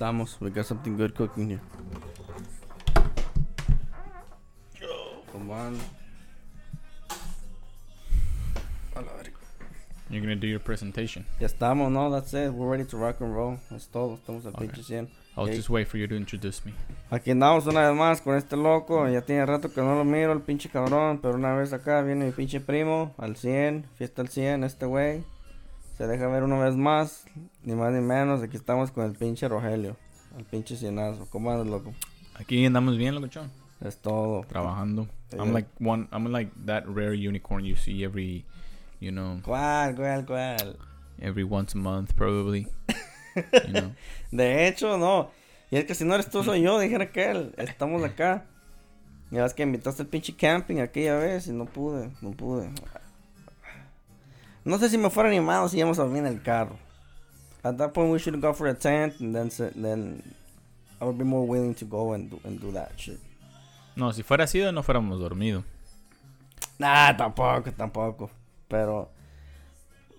estamos. We got something good cooking here. Come on. You're gonna do your presentation. Ya estamos, no, that's it. We're ready to rock and roll. Es todo, estamos al pinche 100. I'll just wait for you to introduce me. Aquí andamos una vez más con este loco. Ya tiene rato que no lo miro, el pinche cabrón. Pero una vez acá viene mi pinche primo, al 100, fiesta al 100, este güey. Se deja ver una vez más, ni más ni menos. Aquí estamos con el pinche Rogelio, el pinche cienazo. ¿Cómo andas, loco? Aquí andamos bien, locochón. Es todo. Trabajando. Yeah. I'm like that rare unicorn you see every... You know, ¿Cuál? Every once a month, probably. You know. De hecho, no. Y es que si no eres tú, soy yo, dijera que él. Estamos acá. Ya ves que invitaste al pinche camping aquella vez y no pude. No sé si me fuera animado si íbamos a dormir en el carro. At that point, we should go for a tent and then I would be more willing to go and do that shit. No, si fuera sido, no fuéramos dormido. Nah, tampoco. Pero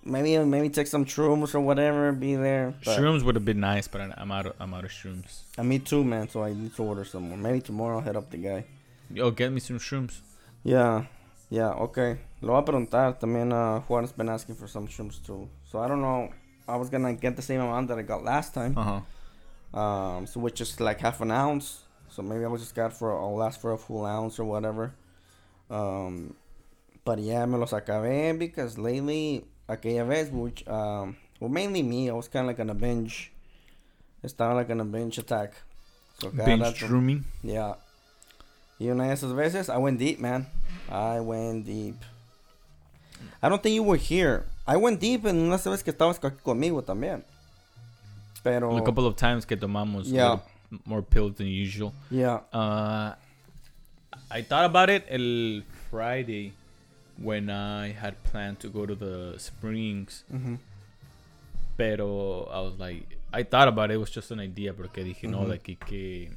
maybe take some shrooms or whatever, be there. Shrooms would have been nice, but I'm out of shrooms. And me too, man, so I need to order some more. Maybe tomorrow I'll hit up the guy. Yo, get me some shrooms. Yeah, okay. Lo voy a preguntar también. Juan's been asking for some shrooms too. So I don't know. I was going to get the same amount that I got last time. Uh-huh. So which is like half an ounce. So maybe I'll ask for a full ounce or whatever. But yeah, me los acabé because lately, aquella vez, which, well, mainly me, I was kind of like on a binge. Estaba like on a binge attack. So binge drooming? Yeah. Y una de esas veces, I went deep, man. I don't think you were here. I went deep en una vez que estabas conmigo también. Pero... A couple of times que tomamos more pills than usual. Yeah. I thought about it el Friday. When I had planned to go to the Springs, mm-hmm. Pero I was like, I thought about it. It was just an idea, porque dije, mm-hmm.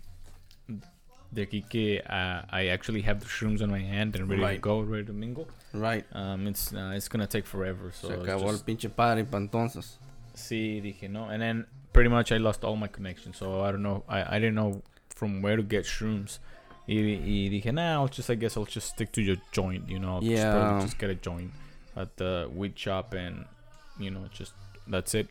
No, I actually have the shrooms in my hand and ready to mingle. Right. It's gonna take forever. So se acabó el pinche party pa entonces. Sí, dije no, and then pretty much I lost all my connections. So I don't know. I didn't know from where to get shrooms. Y dije, nah, I guess I'll just stick to your joint, you know. Yeah. Just get a joint at the weed shop and, you know, just, that's it.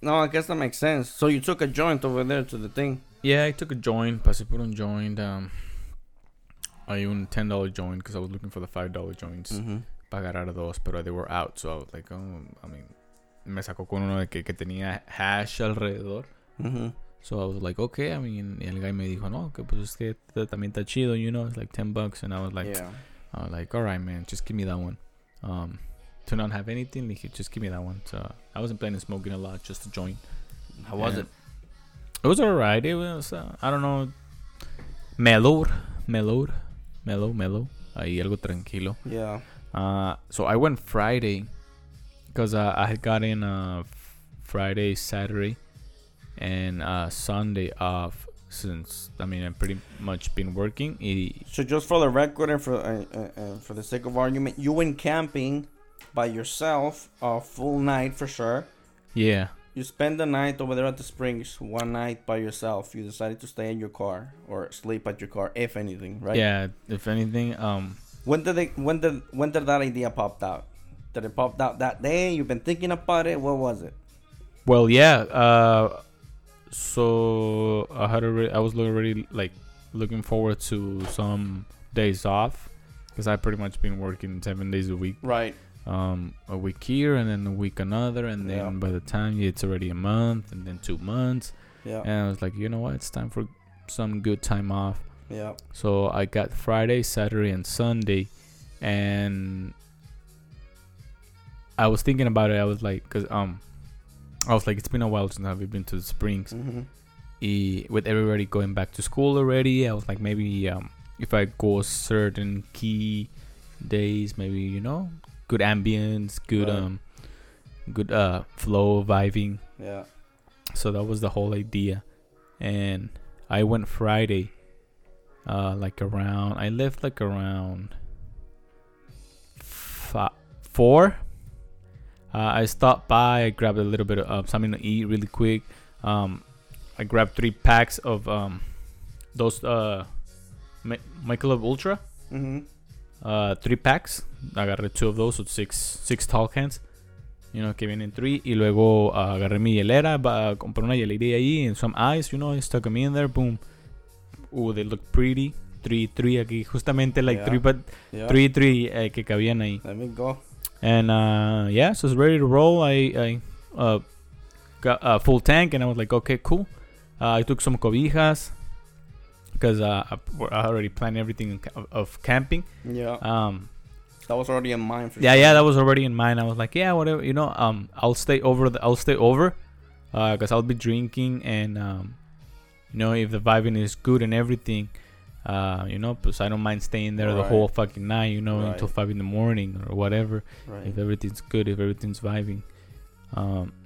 No, I guess that makes sense. So you took a joint over there to the thing? Yeah, I took a joint. Pasé por un joint. I owned a $10 joint because I was looking for the $5 joints. Mm-hmm. Pagar a dos, pero they were out. So I was like, me sacó con uno de que tenía hash alrededor. Mm-hmm. So I was like, okay, el guy me dijo, no, que pues es que también está chido, you know, it's like $10. And I was like, all right, man, just give me that one. To not have anything, like, just give me that one. So I wasn't planning on smoking a lot, just a joint. How was it? It was all right. It was, I don't know, mellow. Ahí algo tranquilo. Yeah. So I went Friday because I had gotten Friday, Saturday. And Sunday off since I've pretty much been working. So just for the record and for the sake of argument, you went camping by yourself a full night for sure. Yeah. You spent the night over there at the Springs, one night by yourself. You decided to stay in your car or sleep at your car, if anything, right? Yeah, if anything. When did that idea pop out? Did it pop out that day? You've been thinking about it. What was it? Well, yeah. So I was already looking forward to some days off because I pretty much been working 7 days a week. Right. A week here and then a week another and then by the time it's already a month and then 2 months. Yeah. And I was like, you know what? It's time for some good time off. Yeah. So I got Friday, Saturday, and Sunday, and I was thinking about it. I was like, I was like, it's been a while since I've been to the Springs. Mm-hmm. With everybody going back to school already, I was like, maybe if I go certain key days, maybe, you know, good ambience, good good flow, vibing. Yeah. So that was the whole idea. And I went Friday, I left like around 4. I stopped by, I grabbed a little bit of something to eat really quick. I grabbed 3 packs of those Michelob Ultra. Mm-hmm. 3 packs. Agarré 2 of those, so six tall cans. You know, que vienen 3. Y luego agarré mi hielera, compré una hielería ahí, and some ice, you know, I stuck them in there, boom. Ooh, they look pretty. 3 aquí, justamente like yeah. 3 que cabían ahí. Let me go. And yeah, so it's ready to roll. I got a full tank, and I was like, okay, cool. I took some cobijas because I already planned everything of camping. Yeah. That was already in mine. For yeah, sure. Yeah, that was already in mine. I was like, yeah, whatever, you know. I'll stay over. Because I'll be drinking, and you know, if the vibing is good and everything. You know, because I don't mind staying there right. the whole fucking night, you know, right. until 5 a.m. or whatever. Right. If everything's good, if everything's vibing.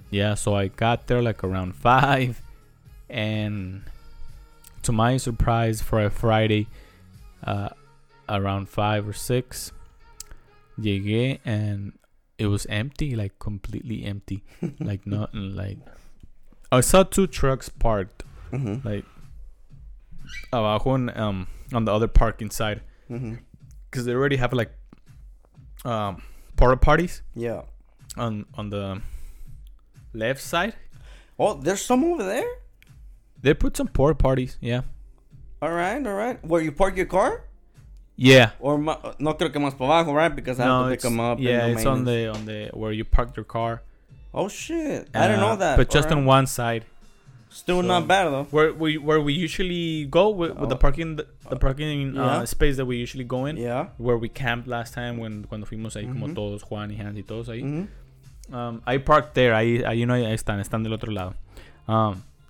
Yeah, so I got there like around 5, and to my surprise, for a Friday, around 5 or 6, llegué, and it was empty, like completely empty, like nothing. Like I saw 2 trucks parked, mm-hmm. like. Abajo on the other parking side, because mm-hmm. they already have like porta potties. Yeah, on the left side. Oh, there's some over there. They put some porta potties. Yeah. All right. Where you park your car? Yeah. Or no creo que más para abajo, right? Because I have to pick them up. Yeah, it's on the where you park your car. Oh shit! I didn't know that. But just on one side. Still not bad though. Where we usually go with the parking yeah. space that we usually go in. Yeah. Where we camped last time cuando fuimos ahí mm-hmm. como todos Juan y Hans y todos ahí. Mm-hmm. I parked there. Ahí you know ahí están del otro lado.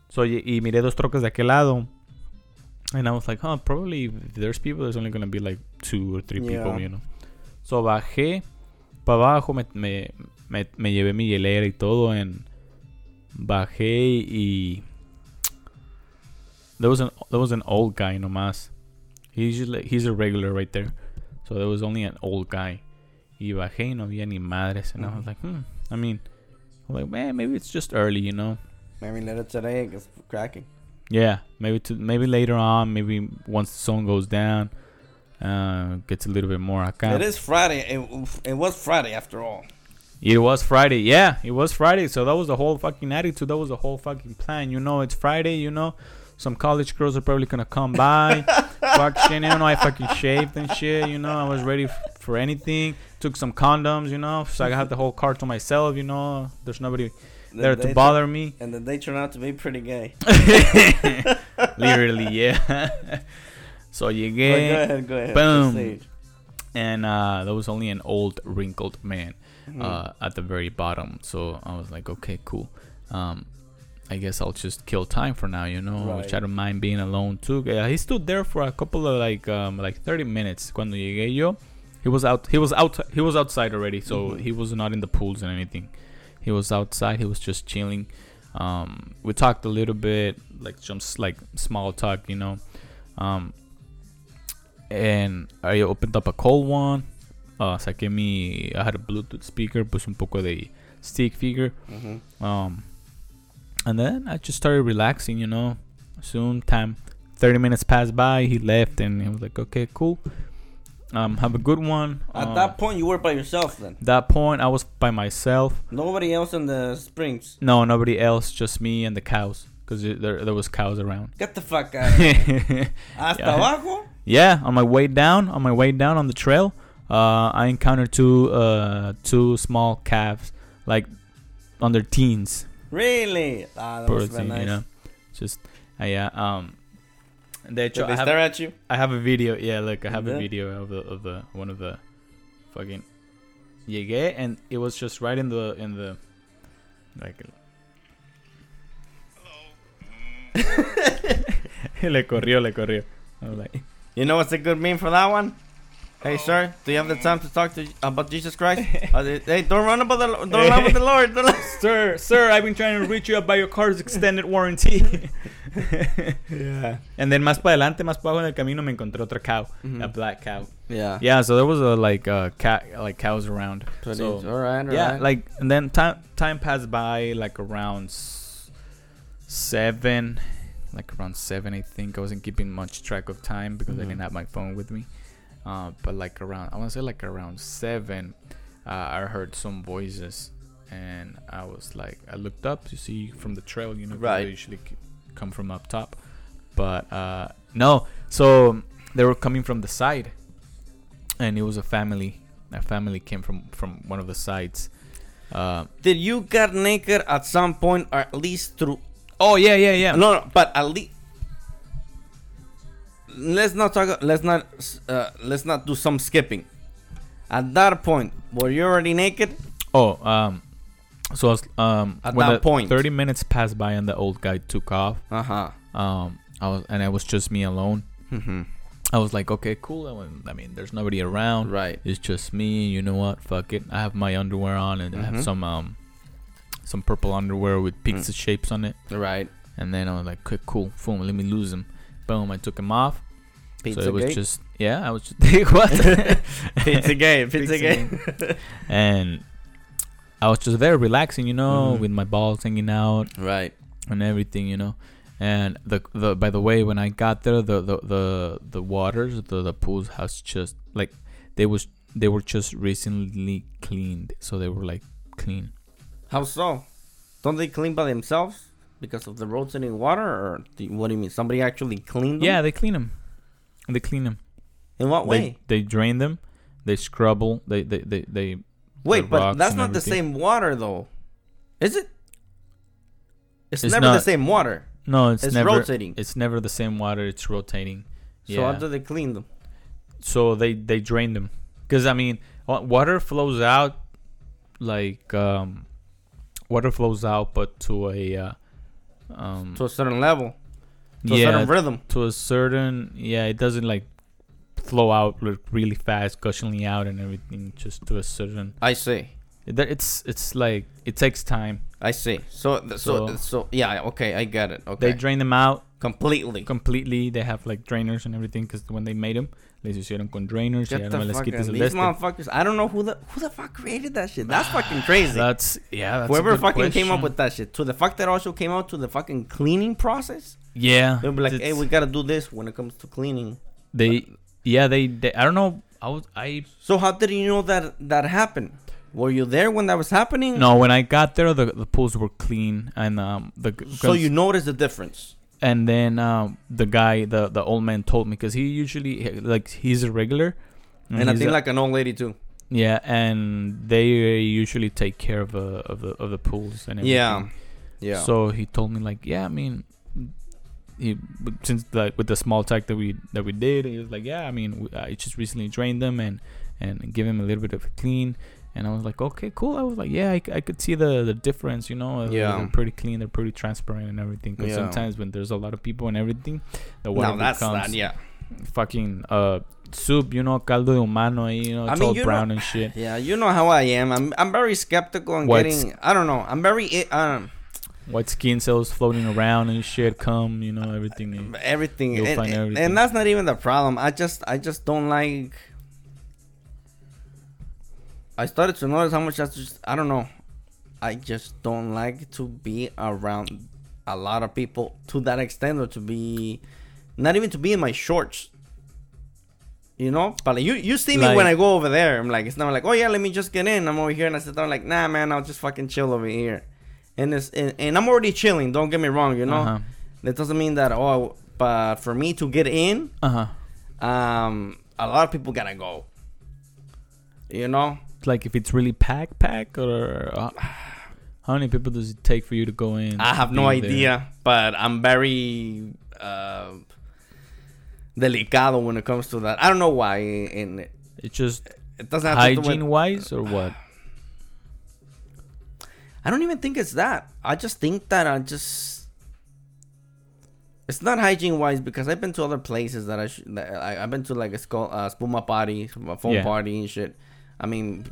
So y miré 2 trocas de aquel lado, and I was like, huh, probably if there's people, there's only gonna be like 2 or 3 yeah. people, you know. So bajé para abajo, me llevé mi hielera y todo, and bajé y there was an old guy nomás. He's a regular right there. So there was only an old guy. Y bajé y no había ni madres. And I was like, man, maybe it's just early, you know. Maybe later today it gets cracking. Yeah, maybe later on, maybe once the sun goes down, gets a little bit more acá. It is Friday. It was Friday after all. It was Friday. So that was the whole fucking attitude. That was the whole fucking plan. You know, it's Friday, you know. Some college girls are probably going to come by. Fucking, you know, I fucking shaved and shit, you know. I was ready for anything. Took some condoms, you know. So I had the whole car to myself, you know. There's nobody there to bother me. And then they turn out to be pretty gay. Literally, yeah. So you get boom. And there was only an old wrinkled man. At the very bottom. So I was like, okay, cool. I guess I'll just kill time for now, you know. Right. Which I don't mind being alone too. Yeah, he stood there for a couple of like 30 minutes. Cuando llegué yo, he was outside already. So mm-hmm. he was not in the pools and anything. He was outside. He was just chilling. We talked a little bit, like some like small talk, you know. And I opened up a cold one. Saqué mi... I had a Bluetooth speaker. Puse un poco de stick figure. Mm-hmm. And then I just started relaxing, you know. Soon time... 30 minutes passed by. He left. And I was like, okay, cool. Have a good one. At that point, you were by yourself then? At that point, I was by myself. Nobody else in the springs? No, nobody else. Just me and the cows. Because there was cows around. Get the fuck out of here. Hasta abajo? Yeah, on my way down on the trail... I encountered two small calves, like under teens. Really? Ah, that was nice. You know? Just, yeah. Did they stare at you? I have a video. Yeah, look, I have a video of the one of the fucking llegué, and it was just right in the like. Hello. Le corrió. I was like, you know what's a good meme for that one? Hey, sir, do you have the time to talk about Jesus Christ? Hey, don't run about run with the Lord. Sir, I've been trying to reach you about your car's extended warranty. Yeah. And then más para abajo en el camino me encontré otra cow, mm-hmm. a black cow. Yeah. Yeah, so there was like cows around. So, all right. Yeah, like, and then time passed by like around 7, like around 7, I think. I wasn't keeping much track of time because I didn't have my phone with me. But like around, I want to say like around 7, I heard some voices. And I was like, I looked up to see from the trail, you know, right. They usually come from up top. But no, so they were coming from the side. And it was a family. A family came from one of the sides. Did you get naked at some point or at least through? Oh, yeah. No, but at least. Let's not do some skipping. At that point, were you already naked? Oh, so I was, at when that point 30 minutes passed by and the old guy took off. It was just me alone. Mm-hmm. I was like, okay, cool. I mean, there's nobody around. Right. It's just me. You know what? Fuck it. I have my underwear on and I have some purple underwear with pizza shapes on it. Right. And then I was like, okay, cool. Boom. Let me lose him. Boom. I took him off. Pizza so it was gate? Just, yeah, I was just, what? Pizza game. And I was just there relaxing, you know, with my balls hanging out. Right. And everything, you know. And the by the way, when I got there, the waters, the pools has just like they were just recently cleaned, so they were like clean. How so? Don't they clean by themselves because of the rotating water, or what do you mean? Somebody actually cleaned them? Yeah, they clean them. In what way? They drain them. They scrubble. They wait, but that's not the same water though, is it? It's never the same water. No, it's never rotating. It's never the same water. It's rotating. Yeah. So how do they clean them? So they drain them. Because, I mean, water flows out, like, but to a certain level. To a certain rhythm. It doesn't, like, flow out like, really fast, gushingly out and everything, just to a certain... I see. It's like, it takes time. I see. So yeah, okay, I got it. Okay. They drain them out completely. They have like drainers and everything because when they made them, les hicieron con drainers. Get the fuck these motherfuckers. I don't know who the fuck created that shit. That's fucking crazy. That's whoever fucking came up with that shit. To the fuck that also came out to the fucking cleaning process. Yeah. They'll be like, hey, we gotta do this when it comes to cleaning. They I don't know. So how did you know that happened? Were you there when that was happening? No, when I got there, the pools were clean, and so you noticed the difference. And then the guy, the old man, told me because he usually like he's a regular, and I think like an old lady too. Yeah, and they usually take care of the pools and everything. Yeah. So he told me like, yeah, I mean, since like with the small tech that we did, he was like, yeah, I mean, I just recently drained them and give them a little bit of a clean. And I was like, okay, cool. I was like, yeah, I could see the difference, you know. Yeah. They're pretty clean. They're pretty transparent and everything. Because sometimes when there's a lot of people and everything, the water becomes fucking soup, you know, caldo de humano, you know, it's all brown and shit. Yeah, you know how I am. I'm very skeptical on getting, I don't know. I'm very... white skin cells floating around and shit, come, you know, everything. Everything. You'll find everything. And that's not even the problem. I just don't like... I started to notice how much that's just... I don't know. I just don't like to be around a lot of people to that extent or to be... Not even to be in my shorts. You know? But like, you see me like, when I go over there. I'm like, it's not like, oh yeah, let me just get in. I'm over here and I sit down like, nah, man, I'll just fucking chill over here. And I'm already chilling. Don't get me wrong, you know? That doesn't mean that, oh, but for me to get in, a lot of people gotta go. You know? Like if it's really packed or how many people does it take for you to go in? I have no idea, but I'm very delicado when it comes to that. I don't know why. And it just it doesn't have hygiene wise or what? I don't even think it's that. I just think that it's not hygiene wise because I've been to other places that I've been to like it's called Spuma Party, phone party and shit. I mean,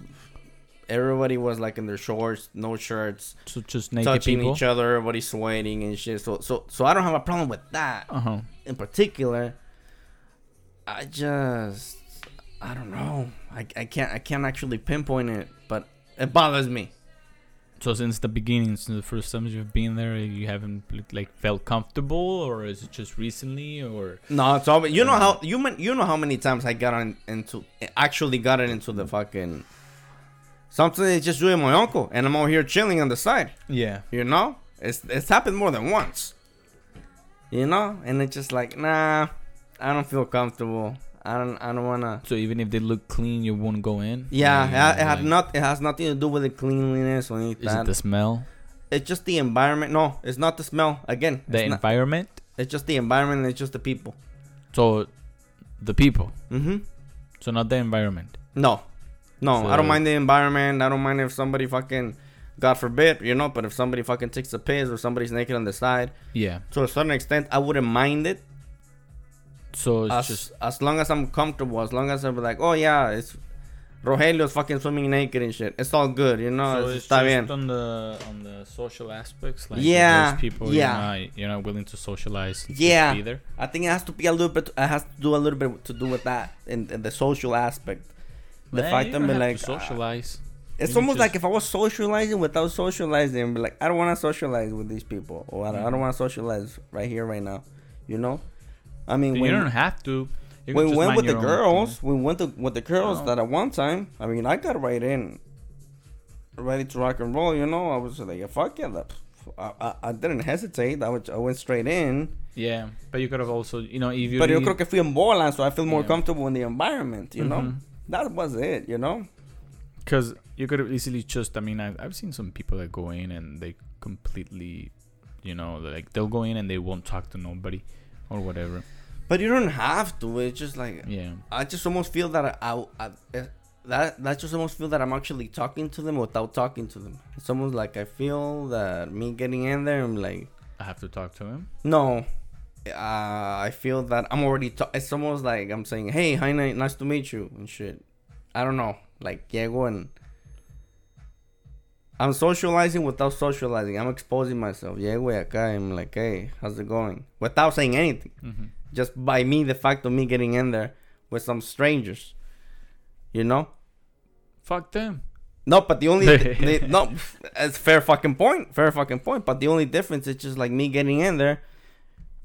everybody was like in their shorts, no shirts, so just naked touching people. Each other. Everybody's sweating and shit. So I don't have a problem with that in particular. I don't know. I can't actually pinpoint it, but it bothers me. So since the beginning, since the first time you've been there, you haven't like felt comfortable, or is it just recently, or no? It's always, you know how you know how many times I got on into the fucking something that's just doing my uncle, and I'm out here chilling on the side. Yeah, you know, it's happened more than once. You know, and it's just like, nah, I don't feel comfortable. I don't wanna. So even if they look clean, you won't go in. Yeah, it has nothing to do with the cleanliness or anything. Is it the smell? It's just the environment. No, it's not the smell. Again, the environment. It's just the environment. And it's just the people. So, the people. Mm-hmm. So not the environment. No, so I don't mind the environment. I don't mind if somebody fucking, God forbid, you know. But if somebody fucking takes a piss or somebody's naked on the side. Yeah. To a certain extent, I wouldn't mind it. So it's just as long as I'm comfortable, as long as I'm like, oh yeah, it's Rogelio's fucking swimming naked and shit. It's all good, you know. So it's just on the social aspects, like those people, you're not willing to socialize. Yeah, either. I think it has to be a little bit. It has to do a little bit to do with that and the social aspect. The fact that I'm like socialize. It's maybe almost like if I was socializing without socializing, I'd be like, I don't want to socialize with these people, or I don't want to socialize right here, right now, you know. I mean, you don't have to. We went with the girls. That at one time, I mean, I got right in, ready to rock and roll. You know, I was like, fuck yeah, I didn't hesitate. I went straight in. Yeah, but you could have also, you know, if you. But I creo que fui en bola, so I feel more comfortable in the environment. You know, that was it. You know, because you could have easily just. I mean, I've seen some people that go in and they completely, you know, like they'll go in and they won't talk to nobody or whatever. But you don't have to. It's just like, I just almost feel that I'm actually talking to them without talking to them. It's almost like I feel that me getting in there, I'm like, I have to talk to him. No, I feel that I'm already. It's almost like I'm saying, hey, hi, nice to meet you and shit. I don't know. Like, llego and I'm socializing without socializing. I'm exposing myself. Llego y acá, I'm like, hey, how's it going? Without saying anything. Mm-hmm. Just by the fact of me getting in there with some strangers, you know? Fuck them. No, but the only... it's fair fucking point. But the only difference is just like me getting in there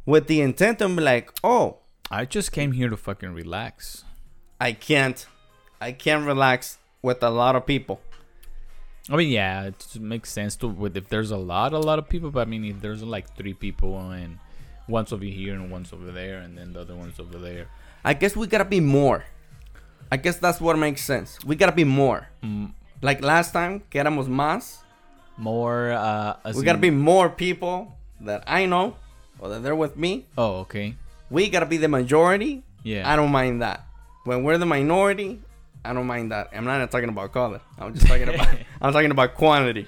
with the intent of be like, oh, I just came here to fucking relax. I can't relax with a lot of people. I mean, yeah, it makes sense if there's a lot of people. But I mean, if there's like 3 people and... one's over here and one's over there, and then the other one's over there. I guess we gotta be more. I guess that's what makes sense. We gotta be more. Like last time, que éramos más. More. We gotta be more people that I know or that they're with me. Oh, okay. We gotta be the majority. Yeah. I don't mind that. When we're the minority, I don't mind that. I'm not talking about color. I'm just talking about. I'm talking about quantity.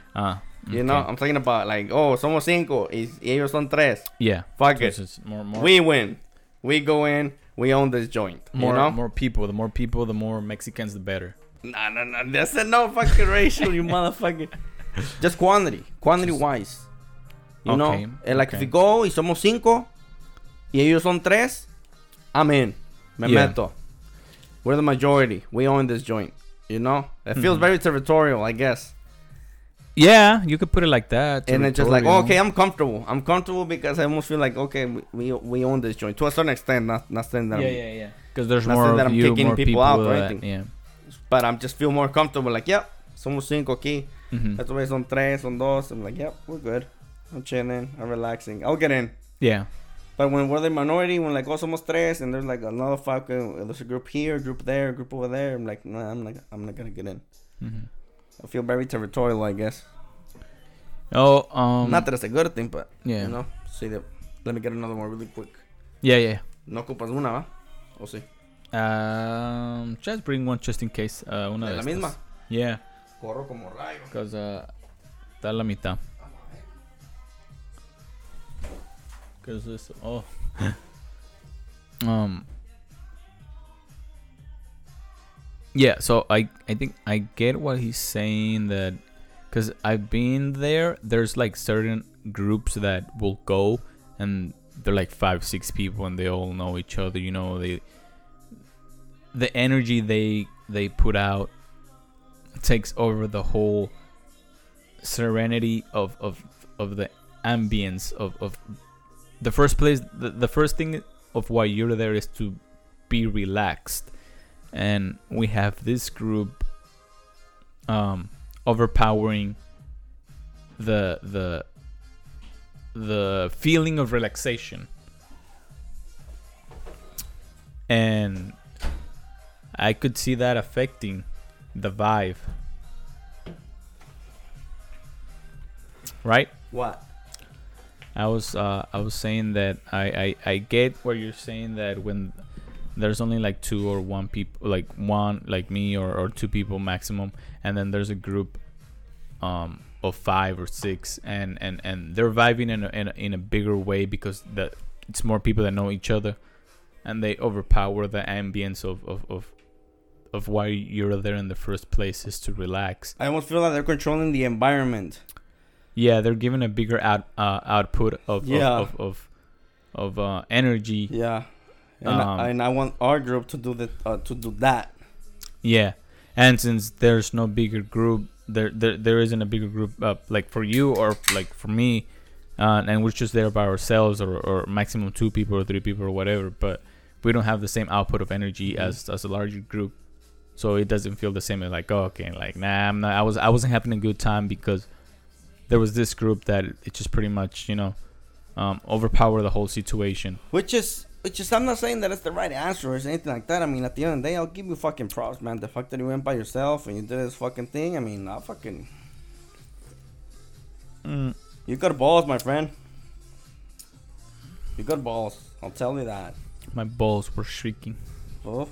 You know, I'm talking about like, oh, somos 5 y ellos son 3. Yeah. Fuck it. More. We win. We go in. We own this joint. More, you know? More people. The more people, the more Mexicans, the better. Nah. That's no fucking racial, you motherfucker. Just quantity. Quantity-wise. You know? And like, if we go y somos 5 y ellos son 3, I'm in. Me meto. We're the majority. We own this joint. You know? It feels very territorial, I guess. Yeah, you could put it like that. And it's just like, okay, I'm comfortable. I'm comfortable because I almost feel like, okay, we own this joint to a certain extent. Not saying that. Yeah. Because there's more of that I'm kicking people out or anything. Yeah. But I'm just feel more comfortable. Like, yep, somos 5 aquí. That's why son 3, son 2. I'm like, yep, we're good. I'm chilling. I'm relaxing. I'll get in. Yeah. But when we're the minority, when like, oh, somos 3, and there's like another fucking, there's a group here, group there, group over there. I'm like, nah, I'm not gonna get in. Mm-hmm. I feel very territorial, I guess. Oh, not that it's a good thing, but you know. See, let me get another one really quick. Yeah. No ocupas una, va? O sí. Just bring one just in case. Una de la misma. Estas. Yeah. Corro como rayo. Cause está la mitad. Cause this. Oh. Yeah, so I think I get what he's saying, that because I've been there, there's like certain groups that will go and they're like 5-6 people and they all know each other, you know, the energy they put out takes over the whole serenity of the ambience of the first place. The first thing of why you're there is to be relaxed, and we have this group overpowering the feeling of relaxation. And I could see that affecting the vibe. Right? What? I was saying that I get where you're saying that when there's only like two or one people, like one like me or two people maximum, and then there's a group of five or six, and they're vibing in a bigger way because it's more people that know each other, and they overpower the ambience of why you're there in the first place, is to relax. I almost feel like they're controlling the environment. Yeah, they're giving a bigger output of energy. Yeah, and I want our group to do that. Yeah, and since there's no bigger group, there isn't a bigger group like for you or like for me, and we're just there by ourselves or maximum two people or three people or whatever. But we don't have the same output of energy as a larger group, so it doesn't feel the same. It's like, oh, okay, like nah, I'm not. I wasn't having a good time because there was this group that it just pretty much, overpowered the whole situation. Which is, I'm not saying that it's the right answer or anything like that. I mean, at the end of the day, I'll give you fucking props, man. The fact that you went by yourself and you did this fucking thing, I mean, I fucking... You got balls, my friend. You got balls. I'll tell you that. My balls were shrieking. Oh?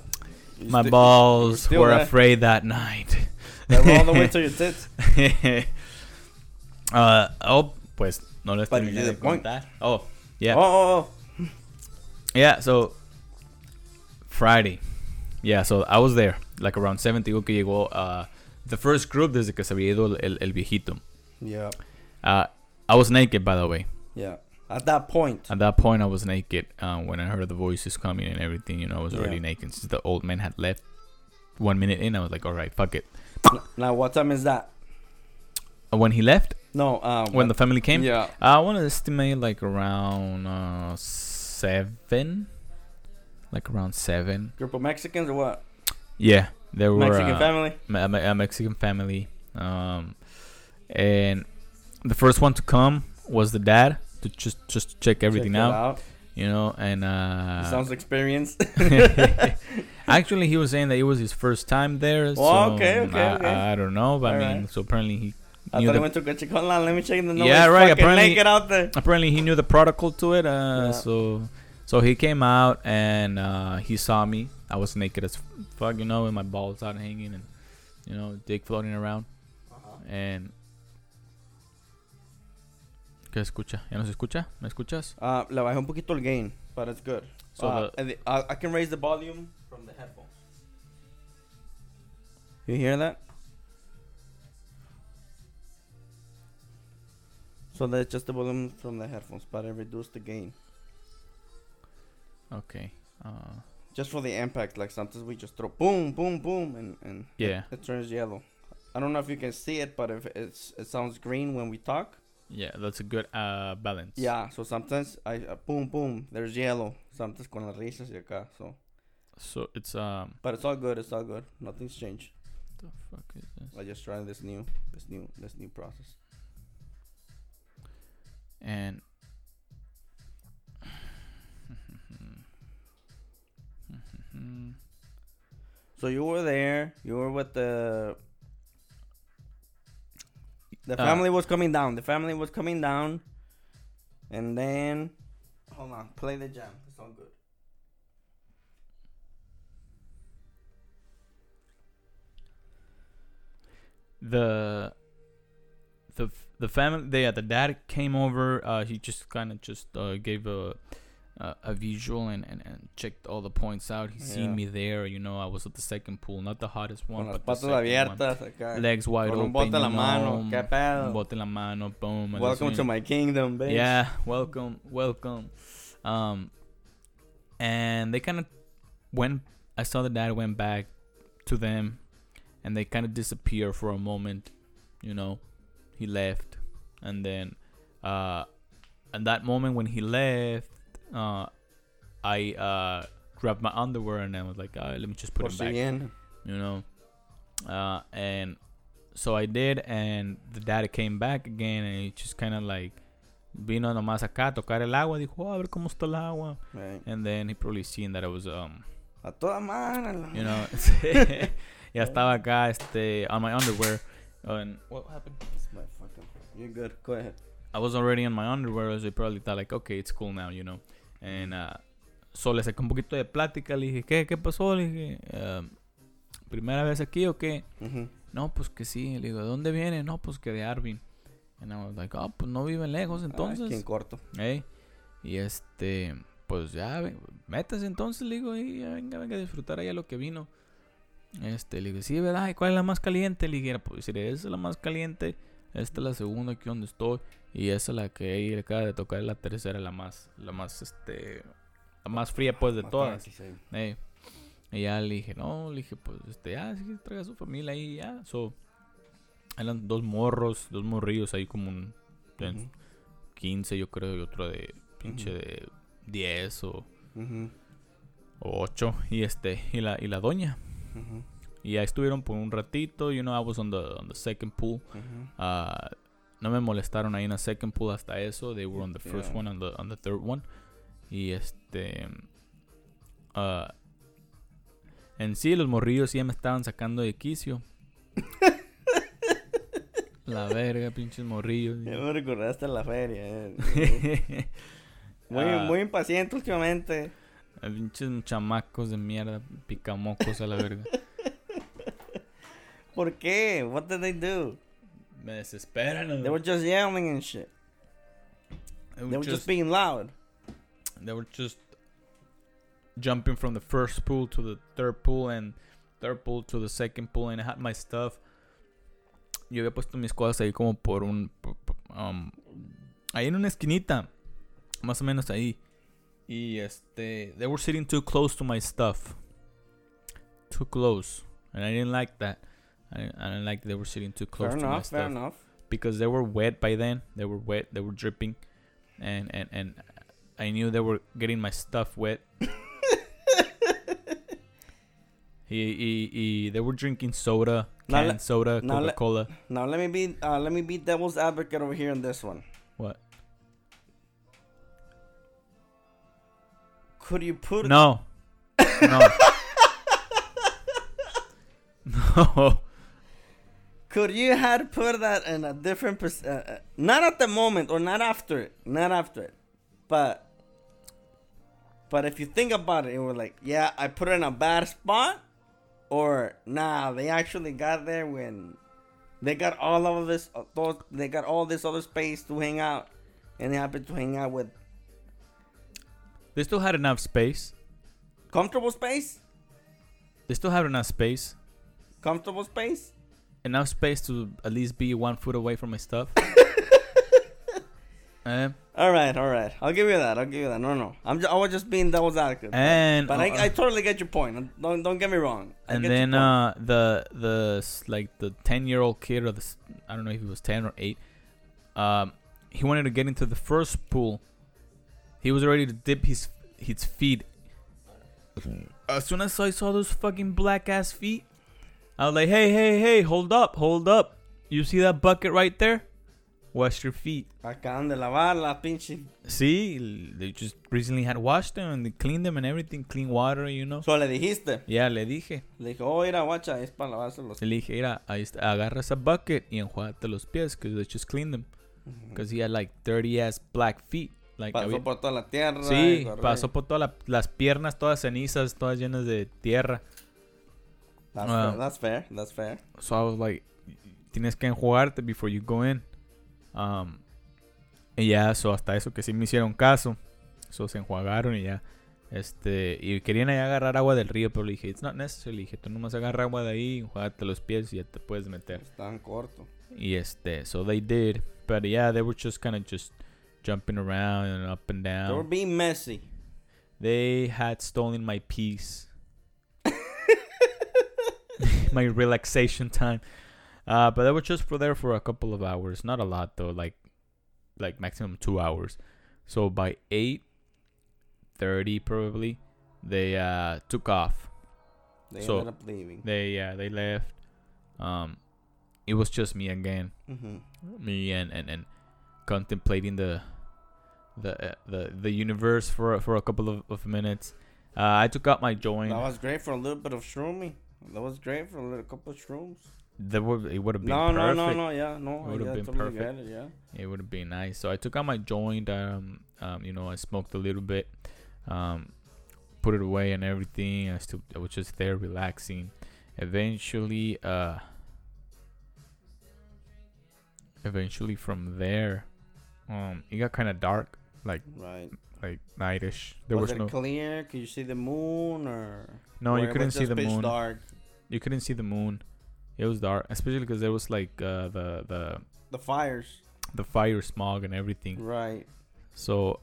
My balls were afraid that night. They were all the way to your tits. Pues no les terminé de contar. Oh, yeah. Oh. Yeah, so Friday. Yeah, so I was there like around 7, digo que llegó the first group desde que se había ido el viejito. Yeah. I was naked, by the way. Yeah. At that point I was naked when I heard the voices coming and everything, I was already naked since the old man had left. 1 minute in, I was like, "All right, fuck it." Now, what time is that? When he left? No, when the family came? Yeah. I want to estimate around 7. Group of Mexicans or what? Yeah, there were Mexican family? A Mexican family. And the first one to come was the dad to just check everything out. And it sounds experienced. Actually, he was saying that it was his first time there. Oh, so okay. I don't know, but so apparently I thought he went to Gucci. Hold on, let me check the noise. Yeah, right. Apparently, he knew the protocol to it. So he came out and he saw me. I was naked as fuck, with my balls out hanging and dick floating around. And ¿qué escucha? ¿Ya no se escucha? ¿Me escuchas? Le bajé un poquito el gain, but it's good. So I can raise the volume from the headphones. You hear that? So that's just the volume from the headphones, but I reduced the gain. Okay. Just for the impact, like sometimes we just throw boom, boom, boom, and yeah, it turns yellow. I don't know if you can see it, but if it sounds green when we talk. Yeah, that's a good balance. Yeah, so sometimes I boom, boom, there's yellow. Sometimes con las risas y acá, so it's but it's all good. It's all good. Nothing's changed. What the fuck is this? I just tried this new process. And so you were there. You were with the family was coming down. The family was coming down, and then hold on, play the jam. It's all good. The family, the dad came over. He just kind of gave a visual and checked all the points out. He seen me there. I was at the second pool, not the hottest one, but the second abiertas, one. Legs wide open. Bote la mano, boom. Welcome to my kingdom, babe. Yeah, welcome. And they kind of I saw the dad went back to them, and they kind of disappeared for a moment. he left. And then at that moment when he left, I grabbed my underwear and I was like, let me just put it back, you know. And so I did, and the daddy came back again, and he just kind of like vino nomás acá a tocar el agua, dijo, a ver cómo está el agua, right. And then he probably seen that I was a toda mano, you know. Ya estaba acá on my underwear. And what happened? You're good, go ahead. I was already on my underwear, so he probably thought like, okay, it's cool now, you know. And so le saqué un poquito de plática, le dije, ¿qué pasó? Le dije, ¿primera vez aquí o qué? Uh-huh. No, pues que sí. Le digo, ¿de dónde viene? No, pues que de Arvin. And I was like, pues no viven lejos entonces. Aquí en corto. Hey. Y pues ya, métase entonces, le digo, y venga a disfrutar allá lo que vino. Le digo, sí, ¿verdad? ¿Y cuál es la más caliente? Le dije, pues esa es la más caliente. Esta es la segunda aquí donde estoy. Y esa es la que ahí le acaba de tocar, es la tercera, la más fría pues de todas. Hey. Y ya le dije, pues, sí, traiga a su familia ahí, ya. So, eran dos morrillos ahí como un 15, yo creo, y otro de pinche de 10 o 8. Y la doña. Uh-huh. Y ahí estuvieron por un ratito, you know, I was on the second pool. No me molestaron ahí en la second pool hasta eso. They were on the first one, on the third one. Y en sí, los morrillos ya me estaban sacando de quicio. La verga, pinches morrillos. Ya me recordaste la feria. Muy impaciente últimamente. Pinches chamacos de mierda, picamocos a la verga. ¿Por qué? What did they do? Me desesperan. They were just yelling and shit. They were just being loud. They were just jumping from the first pool to the third pool and third pool to the second pool, and I had my stuff. Yo había puesto mis cosas ahí como por un ahí en una esquinita, más o menos ahí. Y they were sitting too close to my stuff. Too close. And I didn't like that. I didn't like they were sitting too close fair to enough, my stuff. Fair enough. Because they were wet by then. They were wet, they were dripping. And I knew they were getting my stuff wet. They were drinking soda, canned soda, Coca-Cola. Now let me be devil's advocate over here in this one. What? Could you put No. Could you have put that in a different not at the moment or not after it, but if you think about it, it was like, yeah, I put it in a bad spot, or nah, they actually got there when they got all of this, they got all this other space to hang out, and they happened to hang out with. They still had enough space. Comfortable space. They still had enough space. Comfortable space? Enough space to at least be 1 foot away from my stuff. All right. I'll give you that. No. I was just being devil's advocate. But I totally get your point. Don't get me wrong. And then the 10-year-old kid, or I don't know if he was 10 or 8, he wanted to get into the first pool. He was ready to dip his feet. As soon as I saw those fucking black ass feet, I was like, hey, hold up. You see that bucket right there? Wash your feet. Acaban de lavar la pinche. See, they just recently had washed them and they cleaned them and everything. Clean water, you know. So le dijiste. Yeah, le dije. Le dije, mira, guacha, es para lavarse los pies. Le dije, mira, ahí está, agarra esa bucket y enjuágate los pies, because they just cleaned them. Because he had like dirty ass black feet. Like, pasó por toda la tierra. Sí, pasó por todas las piernas, todas cenizas, todas llenas de tierra. That's fair. So I was like, tienes que enjuagarte before you go in. Y ya, so hasta eso que sí me hicieron caso. So se enjuagaron y ya. Y querían ahí agarrar agua del río, pero le dije, it's not necessary. Le dije, tú nomás agarra agua de ahí, enjuagate los pies y ya te puedes meter. Están corto. Y so they did. But yeah, they were just kind of just jumping around and up and down. They were being messy. They had stolen my peace. My relaxation time. But I was just there for a couple of hours. Not a lot, though. Like maximum 2 hours. So by 8:30 probably, they took off. They ended up leaving. They left. It was just me again. Mm-hmm. Me and contemplating the universe for a couple of minutes. I took out my joint. That was great for a little bit of shrooming. That was great for a little couple of shrooms. It would have been perfect. It would have been totally perfect. It would have been nice. So I took out my joint. I smoked a little bit. Put it away and everything. I was just there relaxing. Eventually from there, it got kind of dark, like nightish. Was it clear? Could you see the moon or you couldn't see the moon. Dark? You couldn't see the moon. It was dark, especially because there was like the fires, the fire smog and everything. Right. So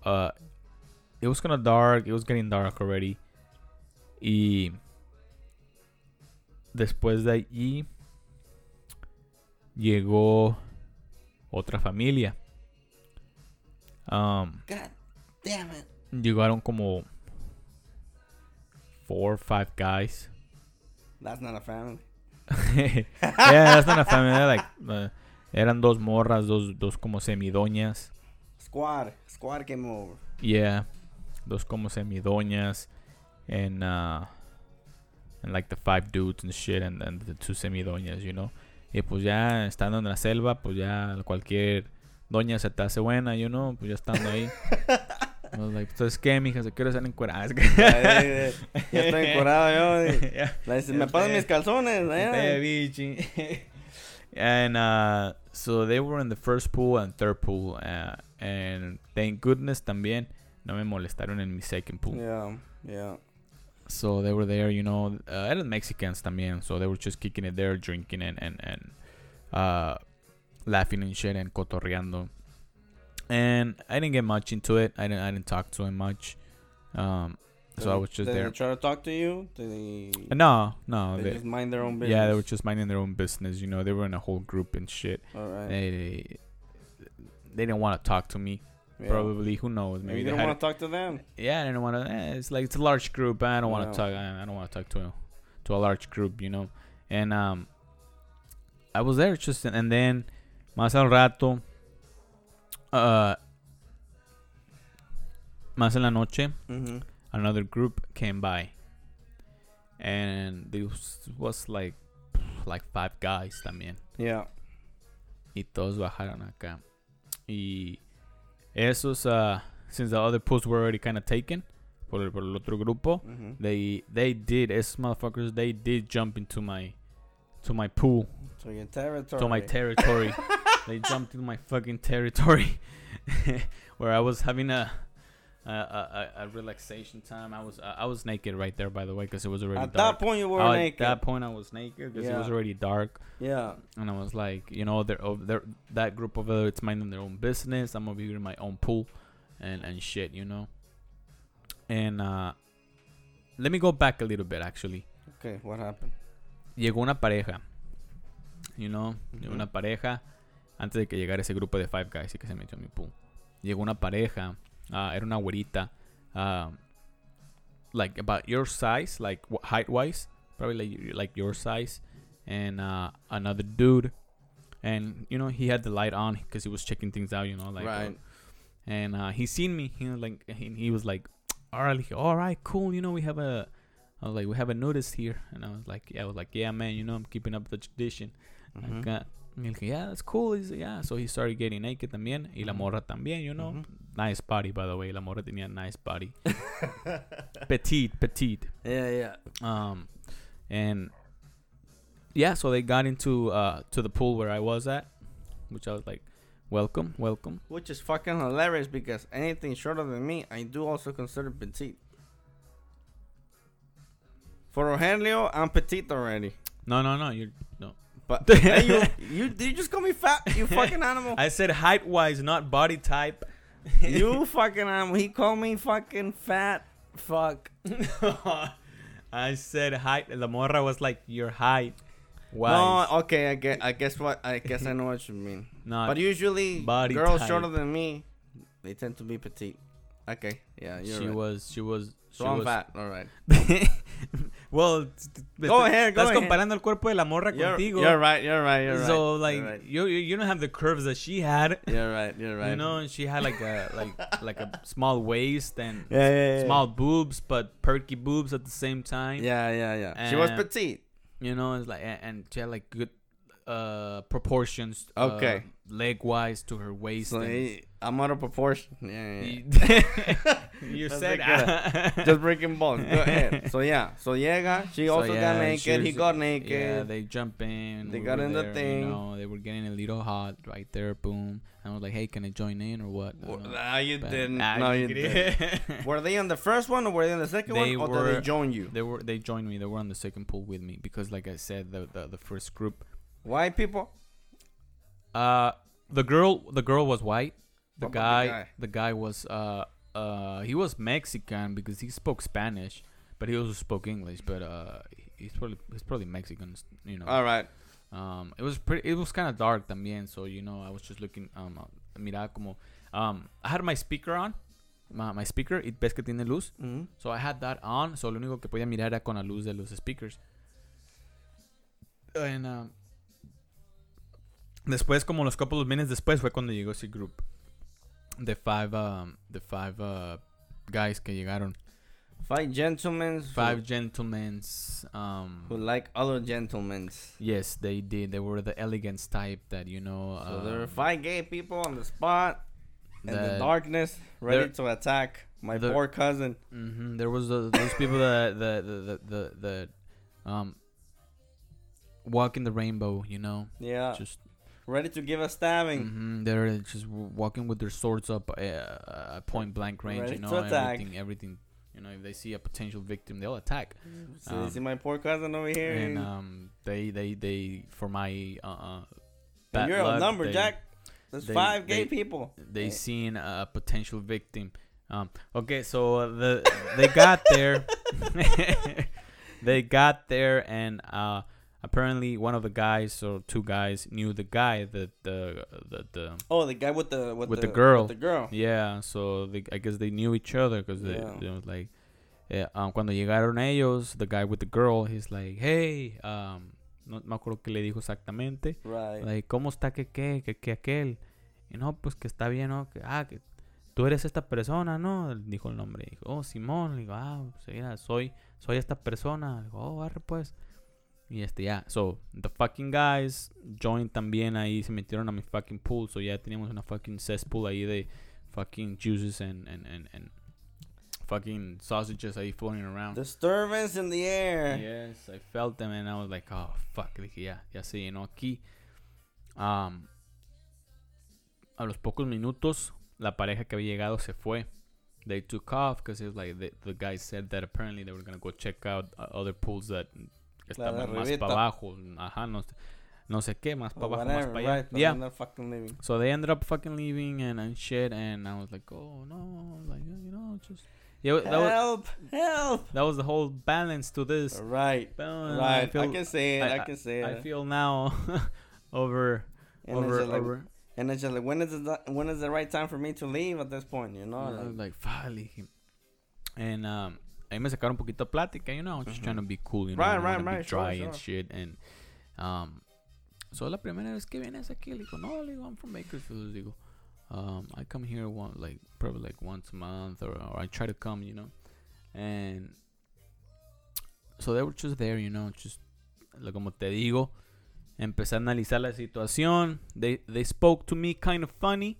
it was kind of dark. It was getting dark already. Y después de allí llegó otra familia. God damn it. Llegaron como 4 or 5 guys. That's not a family. That's not a family. Eran 2 morras, dos como semidoñas. Squad came over. Yeah. 2 como semidoñas and like the 5 dudes and shit and the 2 semidoñas, you know. Y pues ya estando en la selva, pues ya cualquier doña se te hace buena, you know, pues ya estando ahí. I was like, entonces qué, mija, se quiero estar encuerada. Ya estoy encuerado yo. Me pasan mis calzones. And so they were in the first pool and third pool. And thank goodness también no me molestaron en mi second pool. Yeah. So they were there, you know, and Mexicans también. So they were just kicking it there, drinking and laughing and shit and cotorreando. And I didn't get much into it. I didn't talk to him much. So I was just there. Did they try to talk to you? No. They just mind their own business. Yeah, they were just minding their own business. You know, they were in a whole group and shit. All right. They didn't want to talk to me. Yeah. Probably, who knows? Maybe they didn't want to talk to them. Yeah, I didn't want to. It's like it's a large group. I don't want to talk. I don't want to talk to a large group, you know. And I was there just, and then más en la noche, mm-hmm. Another group came by, and there was like 5 guys también. Yeah. Y todos bajaron acá. Y esos, since the other pools were already kind of taken por el otro grupo, mm-hmm. Esos motherfuckers did jump into my pool. To your territory. To my territory. They jumped into my fucking territory, where I was having a relaxation time. I was naked right there, by the way, because it was already dark. At that point, you were naked. At that point, I was naked because it was already dark. Yeah. And I was like, you know, they're that group over there, it's minding their own business. I'm over here in my own pool, and shit, you know. And let me go back a little bit, actually. Okay, what happened? Llegó una pareja, you know, mm-hmm. Llegó una pareja. Antes de que llegara ese grupo de 5 guys y que se metió en mi pool. Llegó una pareja. Era una güerita. Like about your size. Like height wise. Probably like your size. And another dude. And you know he had the light on. Because he was checking things out. You know like. Right. And he seen me. You know, like, he was like. All right. Cool. You know we have a. I was like we have a nudist here. And I was like yeah man. You know I'm keeping up the tradition. Mm-hmm. I got. Yeah, that's cool. So he started getting naked también. Y la morra también, you know. Mm-hmm. Nice body, by the way. La morra tenía nice body. Petite. Yeah. And yeah, so they got into to the pool where I was at, which I was like, welcome. Which is fucking hilarious because anything shorter than me, I do also consider petite. For Rogelio, I'm petite already. No, you're no. But hey, you did you just call me fat? You fucking animal. I said height wise, not body type. You fucking animal. He called me fucking fat. Fuck. I said height. La morra was like, your height. Wise. No, okay, I guess I know what you mean. Not but usually girls type. Shorter than me, they tend to be petite. Okay, yeah, you're right. She was fat. All right. Well, go ahead. Estás comparando el cuerpo de la morra contigo. You're right. So like you're right. you don't have the curves that she had. You're right. You know, and she had like a like a small waist and small boobs, but perky boobs at the same time. Yeah. And she was petite. You know, it's like and she had like good proportions. Okay. Leg wise to her waist. So I'm out of proportion. Yeah. You said just breaking bones. Go ahead. She got naked. He got naked. Yeah, they jump in. They got in the thing. You know, they were getting a little hot right there. Boom. And I was like, hey, can I join in or what? No, you didn't. Were they on the first one or were they on the second one? Or did they join you? They joined me. They were on the second pool with me because, like I said, the first group. White people. The girl was white. The guy was he was Mexican because he spoke Spanish, but he also spoke English. But he's probably Mexican, you know. All right. It was kind of dark también. So you know, I was just looking. I had my speaker on. My speaker, ves que tiene luz. Mm-hmm. So I had that on. So lo único que podía mirar era con la luz de los speakers. And después, como los couple of minutes después, fue cuando llegó ese group de five guys que llegaron. Five gentlemen. Who like other gentlemen. Yes, they did. They were the elegance type that, you know. So there were five gay people on the spot in the darkness, ready to attack my poor cousin. Mm-hmm, there was those people that walk in the rainbow, you know. Yeah. Just ready to give a stabbing. Mm-hmm. They're just walking with their swords up a point blank range. Ready, you know, to attack. Everything. You know, if they see a potential victim, they'll attack. So they see my poor cousin over here, and they for my bad you're luck, outnumbered, Jack. There's five gay people. They seen a potential victim. Okay, so they got there. They got there, and apparently, one of the guys or two guys knew the guy that the guy with the girl. Yeah, so I guess they knew each other because they was like, cuando llegaron ellos, the guy with the girl, he's like, hey, no me acuerdo qué le dijo exactamente. Right. Like, ¿cómo está que aquel? Y no, pues que está bien, ¿no? Que tú eres esta persona, ¿no? Dijo el nombre. Dijo, oh, Simón. Le digo, mira, soy esta persona. Le digo, arre pues. Y yeah. So, the fucking guys joined también ahí, se metieron a mi fucking pool. So, ya teníamos una fucking cesspool ahí de fucking juices and fucking sausages ahí floating around. Disturbance in the air. Yes, I felt them and I was like, oh, fuck. Dije, ya se llenó aquí. A los pocos minutos, la pareja que había llegado se fue. They took off because it was like the guys said that apparently they were going to go check out other pools that... Estaban más para abajo, ajá, no sé qué, más para abajo, más para allá. Right, yeah. So they ended up fucking leaving and shit, and I was like, oh no, like, you know, just help. That was the whole balance to this. Right. I can say it. I feel now over. And it's just like, when is the right time for me to leave at this point, you know? Yeah, like finally, and ahí me sacaron un poquito de plática, you know, I was just trying to be cool, you know, right, dry sure. and shit, and, so la primera vez que vienes aquí, le digo, no, le digo, I'm from Bakersfield, le digo, I come here probably once a month, or I try to come, you know, and so they were just there, you know, just, como te digo, empecé a analizar la situación, they spoke to me kind of funny,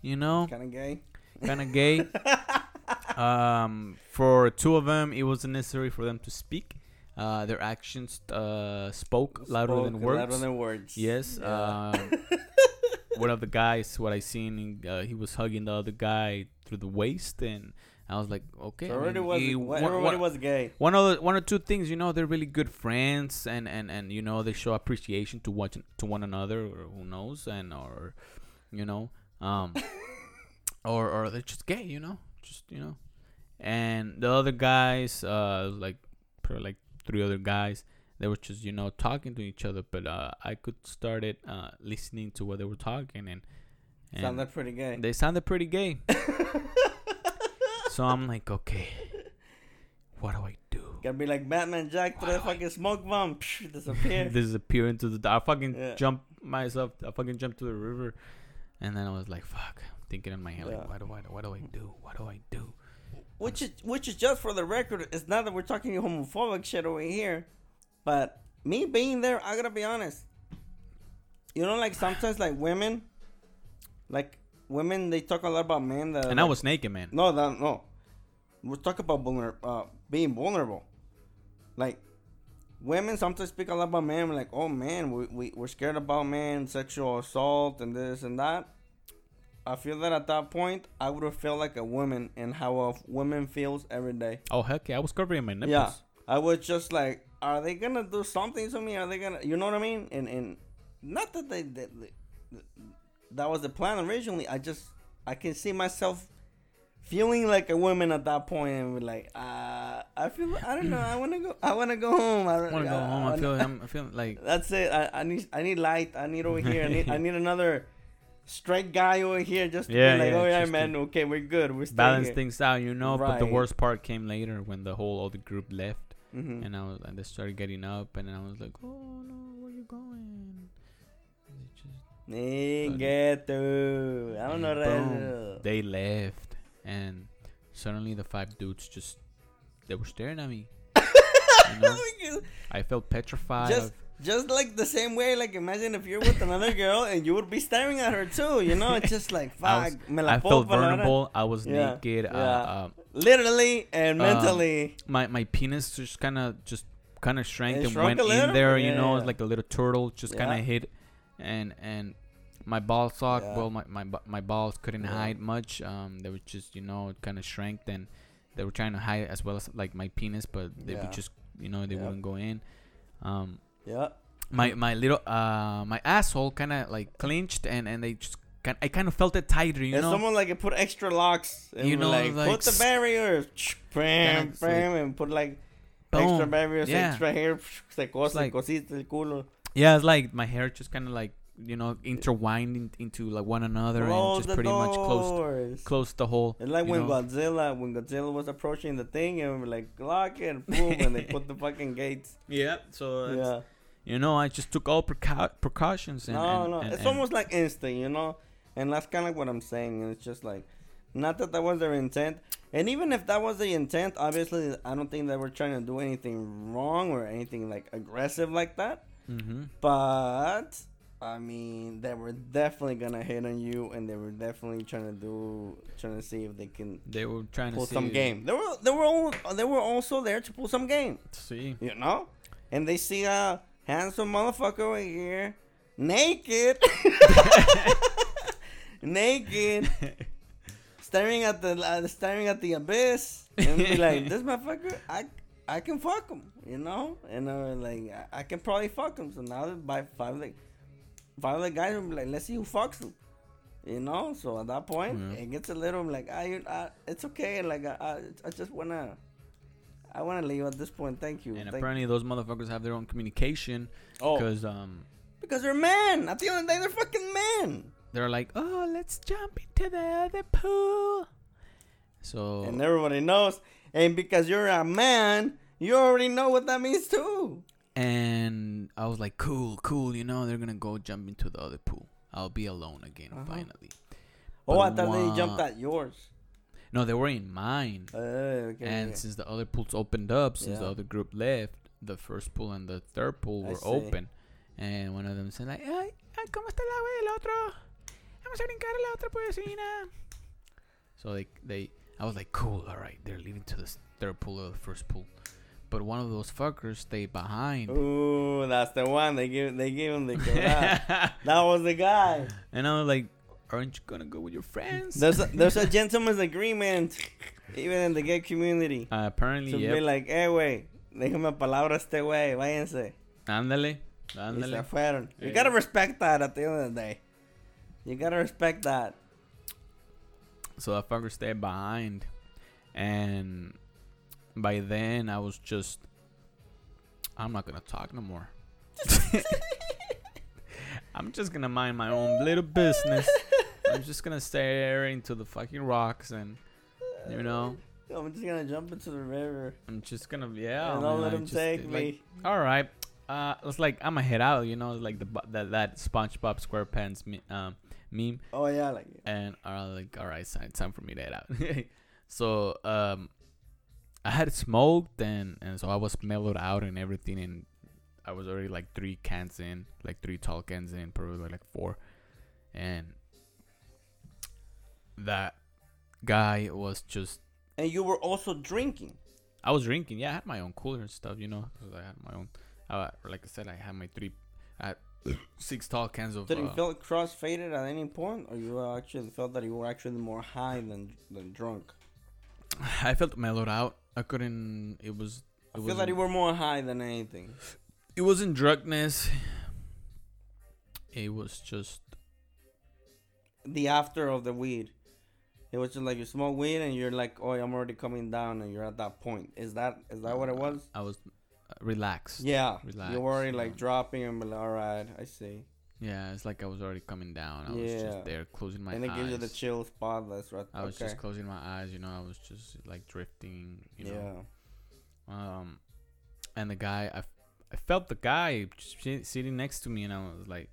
you know, kind of gay, for two of them, it wasn't necessary for them to speak. Their actions spoke louder than words. Yes. Yeah. One of the guys, what I seen, he was hugging the other guy through the waist, and I was like, okay. So everybody was gay. One or two things, you know, they're really good friends, and you know, they show appreciation to one another, or who knows, or you know, or they're just gay, you know. Just, you know, and the other guys, like three other guys, They were just, you know, talking to each other, but I could start it listening to what they were talking, and sounded pretty gay. They sounded pretty gay. So I'm like, okay, what do I do? Gotta be like Batman Jack, throw a fucking smoke bomb, psh, disappear. Disappear into the dark. I fucking jump myself. I fucking jump to the river, and then I was like, fuck. I'm thinking in my head, like, what do I do? Which is just for the record, it's not that we're talking homophobic shit over here. But me being there, I gotta be honest. You know, like sometimes, like women, they talk a lot about men. That, and like, I was naked, man. No. We're talking about being vulnerable. Like women sometimes speak a lot about men. We're like, oh man, we're scared about men, sexual assault, and this and that. I feel that at that point, I would have felt like a woman and how a woman feels every day. Oh heck yeah, I was covering my nipples. Yeah, I was just like, are they gonna do something to me? Are they gonna, you know what I mean? And not that that was the plan originally. I can see myself feeling like a woman at that point and be like, I don't know. I wanna go home. I wanna go home. I'm feeling like that's it. I need light. I need over here. I need another straight guy over here just to be like, oh yeah, man, okay, we're good. We're balance here. Things out, you know. Right. But the worst part came later when the whole other group left, mm-hmm. and they started getting up, and I was like, oh no, where are you going? They I don't know. Boom, they left, and suddenly the five dudes they were staring at me. You know? I felt petrified. Just like the same way, like imagine if you're with another girl and you would be staring at her too, you know? It's just like, fuck. I felt vulnerable. I was naked. Yeah. Literally and mentally. My penis just kind of shrank and went in there, you know? It's like a little turtle just kind of hit. And my ball sock, my balls couldn't hide much. They were just, you know, kind of shrank. And they were trying to hide as well as like my penis, but they would just, you know, they wouldn't go in. Yeah, my little my asshole kind of like clenched and they just I kind of felt it tighter, you know. Someone like it put extra locks, and you know, like put the barriers, and put like extra barriers, extra hair, cositas el culo. Yeah, it's like my hair just kind of like, you know, intertwined into like one another, and just pretty much closed the whole. It's like when Godzilla was approaching the thing, and we were like lock it, boom, and they put the fucking gates. Yeah, so yeah. You know, I just took all precautions. And almost like instinct, you know? And that's kind of what I'm saying. And it's just like, not that was their intent. And even if that was the intent, obviously, I don't think they were trying to do anything wrong or anything like aggressive like that. Mm-hmm. But, I mean, they were definitely going to hit on you. And they were definitely trying to see if they can. They were trying to see some game. They were also there to pull some game. See. You know? And they see handsome motherfucker over here, naked, staring at the abyss, and be like, "This motherfucker, I can fuck him," you know. And I was like, "I can probably fuck him." So now by five of the guys will be like, "Let's see who fucks him," you know. So at that point, it gets a little like, it's okay." Like I just wanna. I want to leave at this point. Thank you. And apparently those motherfuckers have their own communication. Oh. Because they're men. At the end of the day, they're fucking men. They're like, oh, let's jump into the other pool. So. And everybody knows. And because you're a man, you already know what that means too. And I was like, cool. You know, they're going to go jump into the other pool. I'll be alone again, finally. Oh, I thought they jumped at yours. No, they were in mine. Okay, and since the other pools opened up, since the other group left, the first pool and the third pool were open. And one of them said like, ay, ¿cómo está el agua del otro? Vamos a brincar a la otra piscina. So I was like, cool, all right, they're leaving to the third pool or the first pool. But one of those fuckers stayed behind. Ooh, that's the one. They gave him the corral. That was the guy. And I was like, aren't you gonna go with your friends? There's a gentleman's agreement, even in the gay community. Apparently, to be like, hey, wey, déjame palabra este wey, váyanse. Ándale. Se fueron. You gotta respect that at the end of the day. You gotta respect that. So that fucker stayed behind, and by then I was just I'm not going to talk no more. I'm just going to mind my own little business. I'm just going to stare into the fucking rocks and, you know. I'm just going to jump into the river. I'm just going to, yeah. And don't let him take me. Like, all right. It's like, I'm going to head out, you know, like that SpongeBob SquarePants meme. Oh, yeah. Like, yeah. And I'm like, all right, it's time for me to head out. So, I had smoked and so I was mellowed out and everything. And I was already like three tall cans in, probably like four. And that guy was just. And you were also drinking. I was drinking. Yeah, I had my own cooler and stuff, you know. Cause I had my own. Like I said, I had my six tall cans of. Did you feel cross-faded at any point, or you actually felt that you were actually more high than drunk? I felt mellowed out. I couldn't. It was. I feel that you were more high than anything. It wasn't drunkenness. It was just the after of the weed. It was just like you smoke weed and you're like, oh, I'm already coming down, and you're at that point. Is that what it was? I was relaxed. Yeah, you were already like dropping and like, all right, I see. Yeah, it's like I was already coming down. I was just there, closing my eyes. And it gives you the chill spot. That's right. I was just closing my eyes, you know. I was just like drifting, you know. Yeah. And the guy, I felt the guy sitting next to me, and I was like,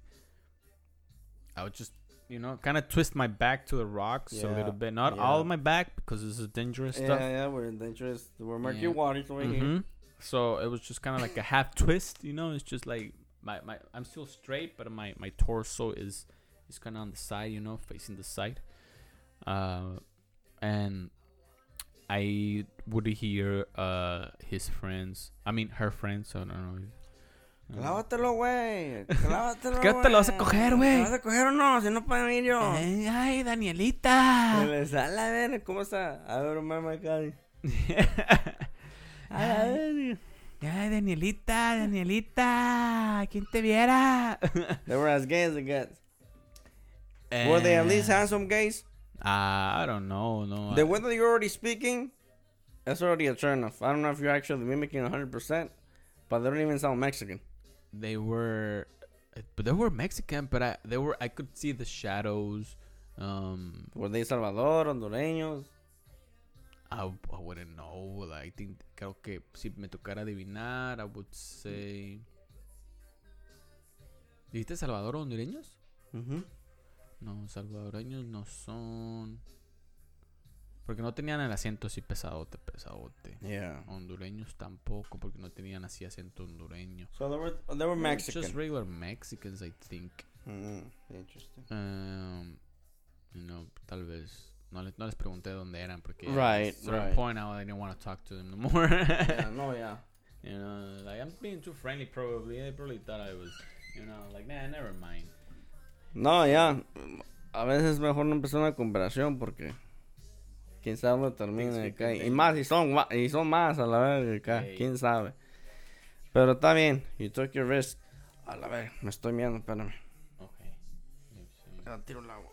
I would just, you know, kind of twist my back to the rocks a little bit. Not all of my back, because this is dangerous stuff. Yeah, we're dangerous. We're murky waters right here. So it was just kind of like a half twist, you know. It's just like. My I'm still straight, but my torso is kind of on the side, you know, facing the side. And I would hear his friends, I mean her friends, so I don't know. Clávatelo, güey. Clávatelo, güey. ¿Qué te lo vas a coger, güey? ¿Lo vas a coger o no? Si no, para mí yo. Ay, Danielita. Me sale a ver, ¿cómo está? A ver, mamá, Cali. A ver. Yeah, Danielita, quien te viera. They were as gay as it gets. Were they at least handsome gays? I don't know. No. The way that you're already speaking, that's already a turn off. I don't know if you're actually mimicking 100%, but they don't even sound Mexican. They were Mexican, but I could see the shadows. Were they Salvador, Hondureños? I wouldn't know. I think, creo que si me tocara adivinar, I would say. ¿Dijiste Salvador hondureños? Uh-huh. No, salvadoreños no son. Porque no tenían el acento así pesadote. Yeah. Hondureños tampoco, porque no tenían así acento hondureño. So they were Mexican. Just regular Mexicans, I think. Mm-hmm. Interesting. You know, tal vez. No les pregunté dónde eran porque at a certain point I didn't want to talk to them no more. You know, like I'm being too friendly probably. They probably thought I was, you know, like nah, never mind. No, yeah. A veces mejor no empezar una conversación porque quién sabe lo termina acá. Y más y son más a la verga acá, quién sabe. Pero está bien. You took your risk. A la verga, me estoy mirando, espérame. Okay. Yo tiro el agua.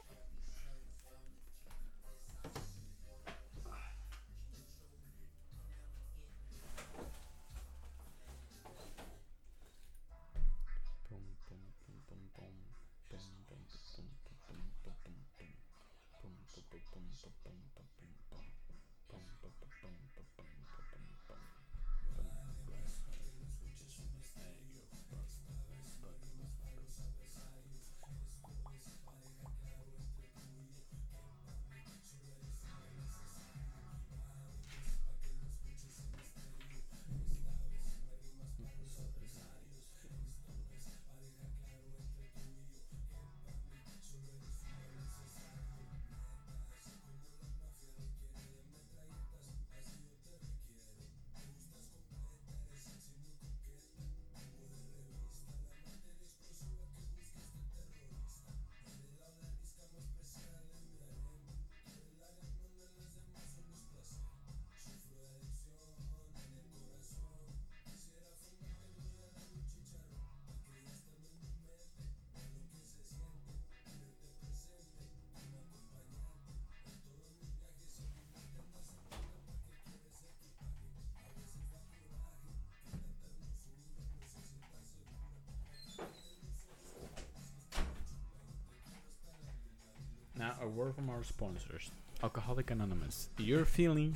word from our sponsors, Alcoholic Anonymous. You're feeling.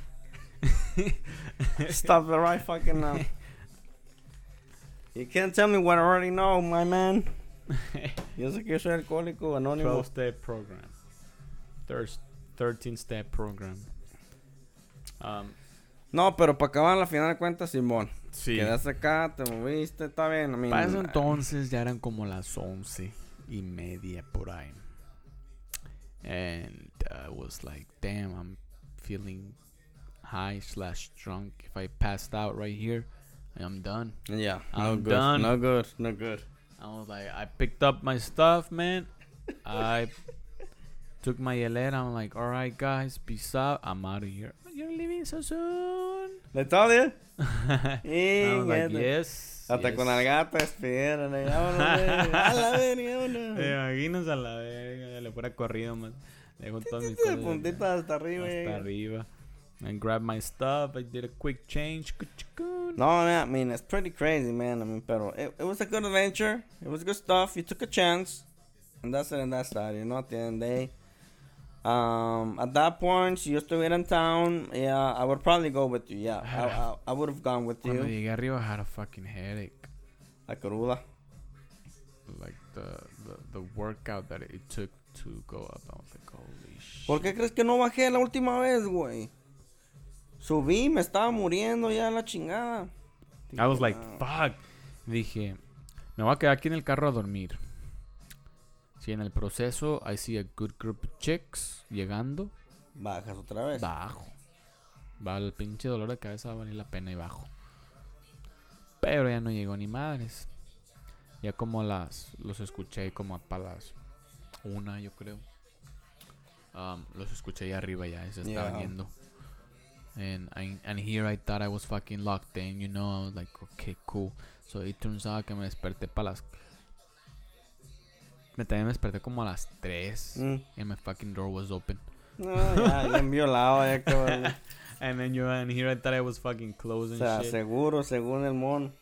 Stop the right fucking now. You can't tell me what I already know, my man. Yo sé que soy alcohólico anónimo. 12-step program. 13-step program. No, pero para acabar la final de cuentas, Simón. Sí. Quedaste acá, te moviste, está bien. I mean, para ese entonces ya eran como las 11:30 por ahí. And I was like, damn, I'm feeling high/drunk. If I passed out right here, I'm done. Yeah, I'm done. No good. I was like, I picked up my stuff, man. I took my helera. I'm like, all right, guys, peace out. I'm out of here. You're leaving so soon. That's all, yeah? I'm like, yes. Hasta con la gata despidieron. A la verga, uno. Imagínense a la verga. Le fuera corrido, man. Dejo todas mis cosas. Puntita hasta arriba. Hasta arriba. And grabbed my stuff. I did a quick change. No, I mean, it's pretty crazy, man. I mean, pero it was a good adventure. It was good stuff. You took a chance. And that's it, and that's that. You know, at the end of the day. At that point, si yo estuviera in town, yeah, I would probably go with you. Yeah, I would have gone with you. Cuando llegué arriba, I had a fucking headache. Like a ruda. Like the workout that it took to go up. I was like, holy shit. ¿Por qué crees que no bajé la última vez, güey? Subí, me estaba muriendo ya la chingada. I was like, fuck. Dije, me voy a quedar aquí en el carro a dormir. Si en el proceso I see a good group of chicks llegando. Bajas otra vez. Bajo. Va el pinche dolor de cabeza, va a valer la pena y bajo. Pero ya no llegó ni madres. Ya como los escuché como para las 1, yo creo. Los escuché ahí arriba ya, se estaban yendo. And here I thought I was fucking locked in, you know. I was like, okay, cool. So it turns out que me desperté para las... También me desperté como a las 3. And my fucking door was open. No, ya violado. Ya cabrón. And then here I thought I was fucking closed and shit. Seguro, según el mono.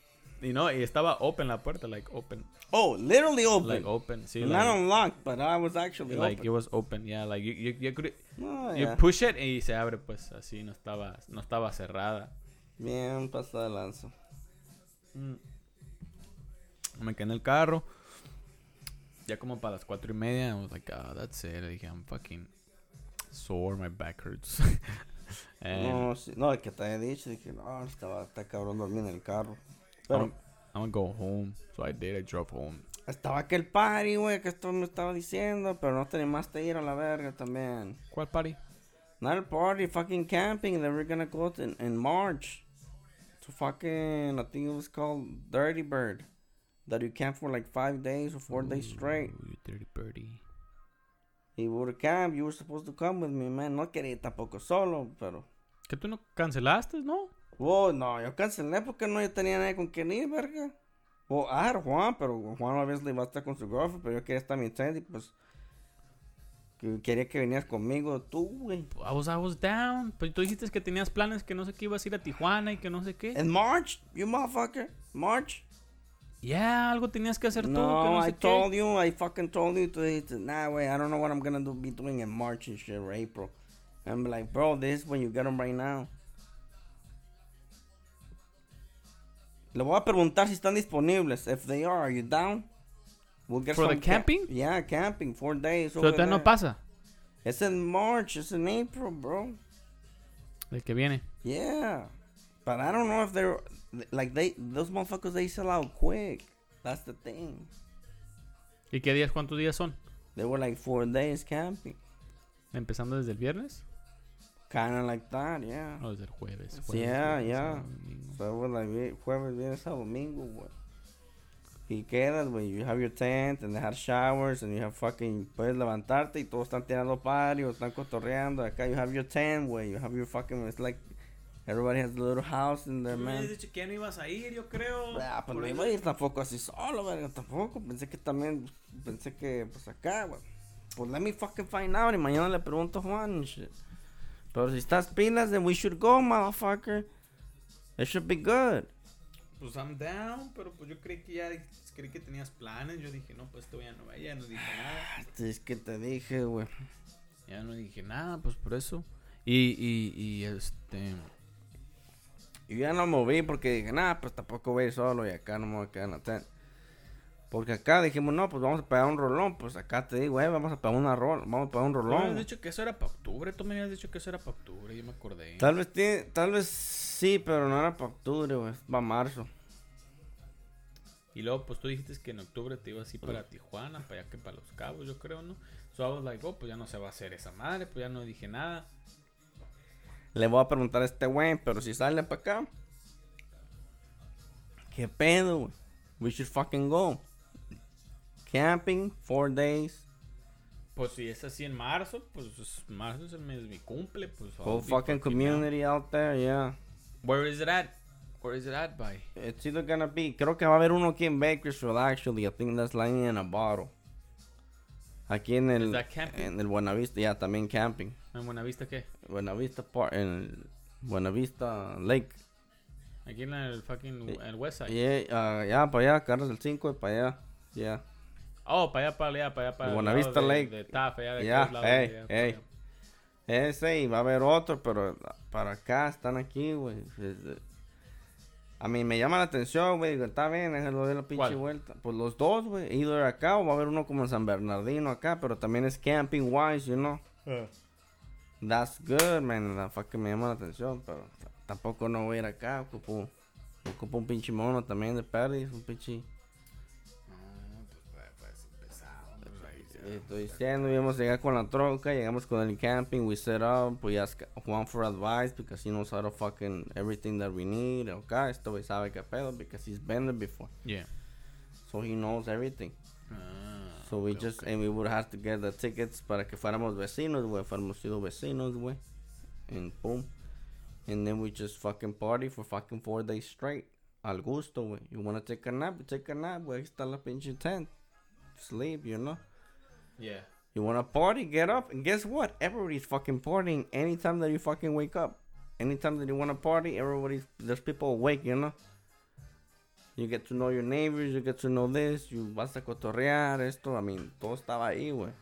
You know, y estaba open la puerta, like open. Oh, literally open. Like open, sí. Not like, unlocked, but I was actually like, open. Like, it was open, yeah. Like, you could... Oh, you push it y se abre, pues, así. No estaba cerrada. Bien pasada de lanza. Me quedé en el carro. Ya como para las 4:30, I was like, oh, that's it. I dije, I'm fucking sore, my back hurts. No, es que te había dicho, dije, no, está cabrón dormir en el carro. Pero, I'm gonna go home. So I did, I drove home. Estaba aquel party, güey, que esto me estaba diciendo, pero no te animaste a ir a la verga también. ¿Cuál party? Not a party, fucking camping that we're gonna go to in March. To fucking, I think it was called Dirty Bird. That you camp for like 5 days or 4 days straight. You dirty birdie. Y would camp. You were supposed to come with me, man. No quería tampoco solo, pero. ¿Que tú no cancelaste, no? Oh, no, yo cancelé porque no yo tenía nadie con quien ir, verga. Well, I had Juan, pero Juan obviamente iba a estar con su girlfriend, pero yo quería estar mi trendy, pues. Quería que vinieras conmigo, tú, güey. I was down. Pero tú dijiste que tenías planes que no sé qué ibas a ir a Tijuana y que no sé qué. In March, you motherfucker. March. Yeah, algo tenías que hacer tú. No, I told you. I fucking told you. Nah, wait, I don't know what I'm gonna be doing in March and shit or April. I'm like, bro, this is when you get them right now. Le voy a preguntar si están disponibles. If they are you down? We'll get for the camping? Yeah, camping. 4 days. So that no pasa? It's in March. It's in April, bro. El que viene. Yeah. But I don't know if they're... Like, those motherfuckers, they sell out quick. That's the thing. ¿Y qué días? ¿Cuántos días son? They were like 4 days camping. ¿Empezando desde el viernes? Kind of like that, yeah. Oh, desde el jueves. Yeah. So it was like jueves, viernes, domingo, güey. Y quedas, güey. You have your tent, and they have showers, and you have fucking... Puedes levantarte, y todos están tirando pario, están cotorreando. Acá you have your tent, güey. You have your fucking... It's like... Everybody has a little house in there, man. Dicho que no ibas a ir, yo creo. Ah, pues no iba a ir tampoco así solo, verga, tampoco. Pensé que pues acá, güey. Pues let me fucking find out. Y mañana le pregunto a Juan and shit. Pero si estás pilas, then we should go, motherfucker. It should be good. Pues I'm down, pero pues yo creí que tenías planes. Yo dije, no, pues todavía no vaya, no dije nada. Es que te dije, güey. Ya no dije nada, pues por eso. Y ya no moví porque dije, nada, pues tampoco voy a ir solo y acá no me voy a quedar en la tent. Porque acá dijimos, no, pues vamos a pagar un rolón. Pues acá te digo, vamos a pagar una rola, vamos a pagar un rolón. Tú me habías dicho que eso era para octubre, yo me acordé. Tal vez sí, pero no era para octubre, güey, para marzo. Y luego, pues tú dijiste que en octubre te ibas así para Tijuana, para allá que para Los Cabos, yo creo, ¿no? So I was like, oh, pues ya no se va a hacer esa madre, pues ya no dije nada. Le voy a preguntar a este güey, pero si sale para acá, ¿qué pedo, güey? We should fucking go. Camping, 4 days. Pues si es así en marzo, pues marzo es el mes de mi cumple, pues. Whole fucking community out there, yeah. Where is it at? Where is it at, by? It's either gonna be, creo que va a haber uno aquí en Bakersfield, actually. I think that's lying in a bottle. Aquí en el, Buenavista, ya, yeah, también camping. ¿En Buenavista qué? Buenavista Park, en Buenavista Lake. Aquí en el fucking el West Side. Ya, yeah, para allá, carros del 5, para allá, ya. Yeah. Oh, para allá, para allá. Buenavista Lake. De Tafe, allá de yeah, lados, hey, de allá, ese, y va a haber otro, pero para acá están aquí, güey. A mí me llama la atención, güey. Digo, está bien, déjalo de la pinche ¿cuál? Vuelta. Pues los dos, güey. Either acá o va a haber uno como en San Bernardino acá, pero también es camping wise, you know. That's good, man. La fuck que me llama la atención, pero tampoco no voy a ir acá. Ocupo un pinche mono también de Paris, un pinche. No, pues pesado. Estoy diciendo, íbamos a llegar con la troca, llegamos con el camping, we set up, we ask Juan for advice, because he knows how to fucking everything that we need, okay, este güey sabe qué pedo, because he's been there before. Yeah. So he knows everything. So we just, okay. And we would have to get the tickets para que fuéramos vecinos, güey, fuéramos sido vecinos, güey, and boom. And then we just fucking party for fucking 4 days straight, al gusto, güey. You wanna take a nap, güey, está la pinche tent. Sleep, you know. Yeah. You want to party? Get up. And guess what? Everybody's fucking partying anytime that you fucking wake up. Anytime that you want to party, there's people awake, you know? You get to know your neighbors. You get to know this. You vas a cotorrear esto. I mean, todo estaba ahí, güey.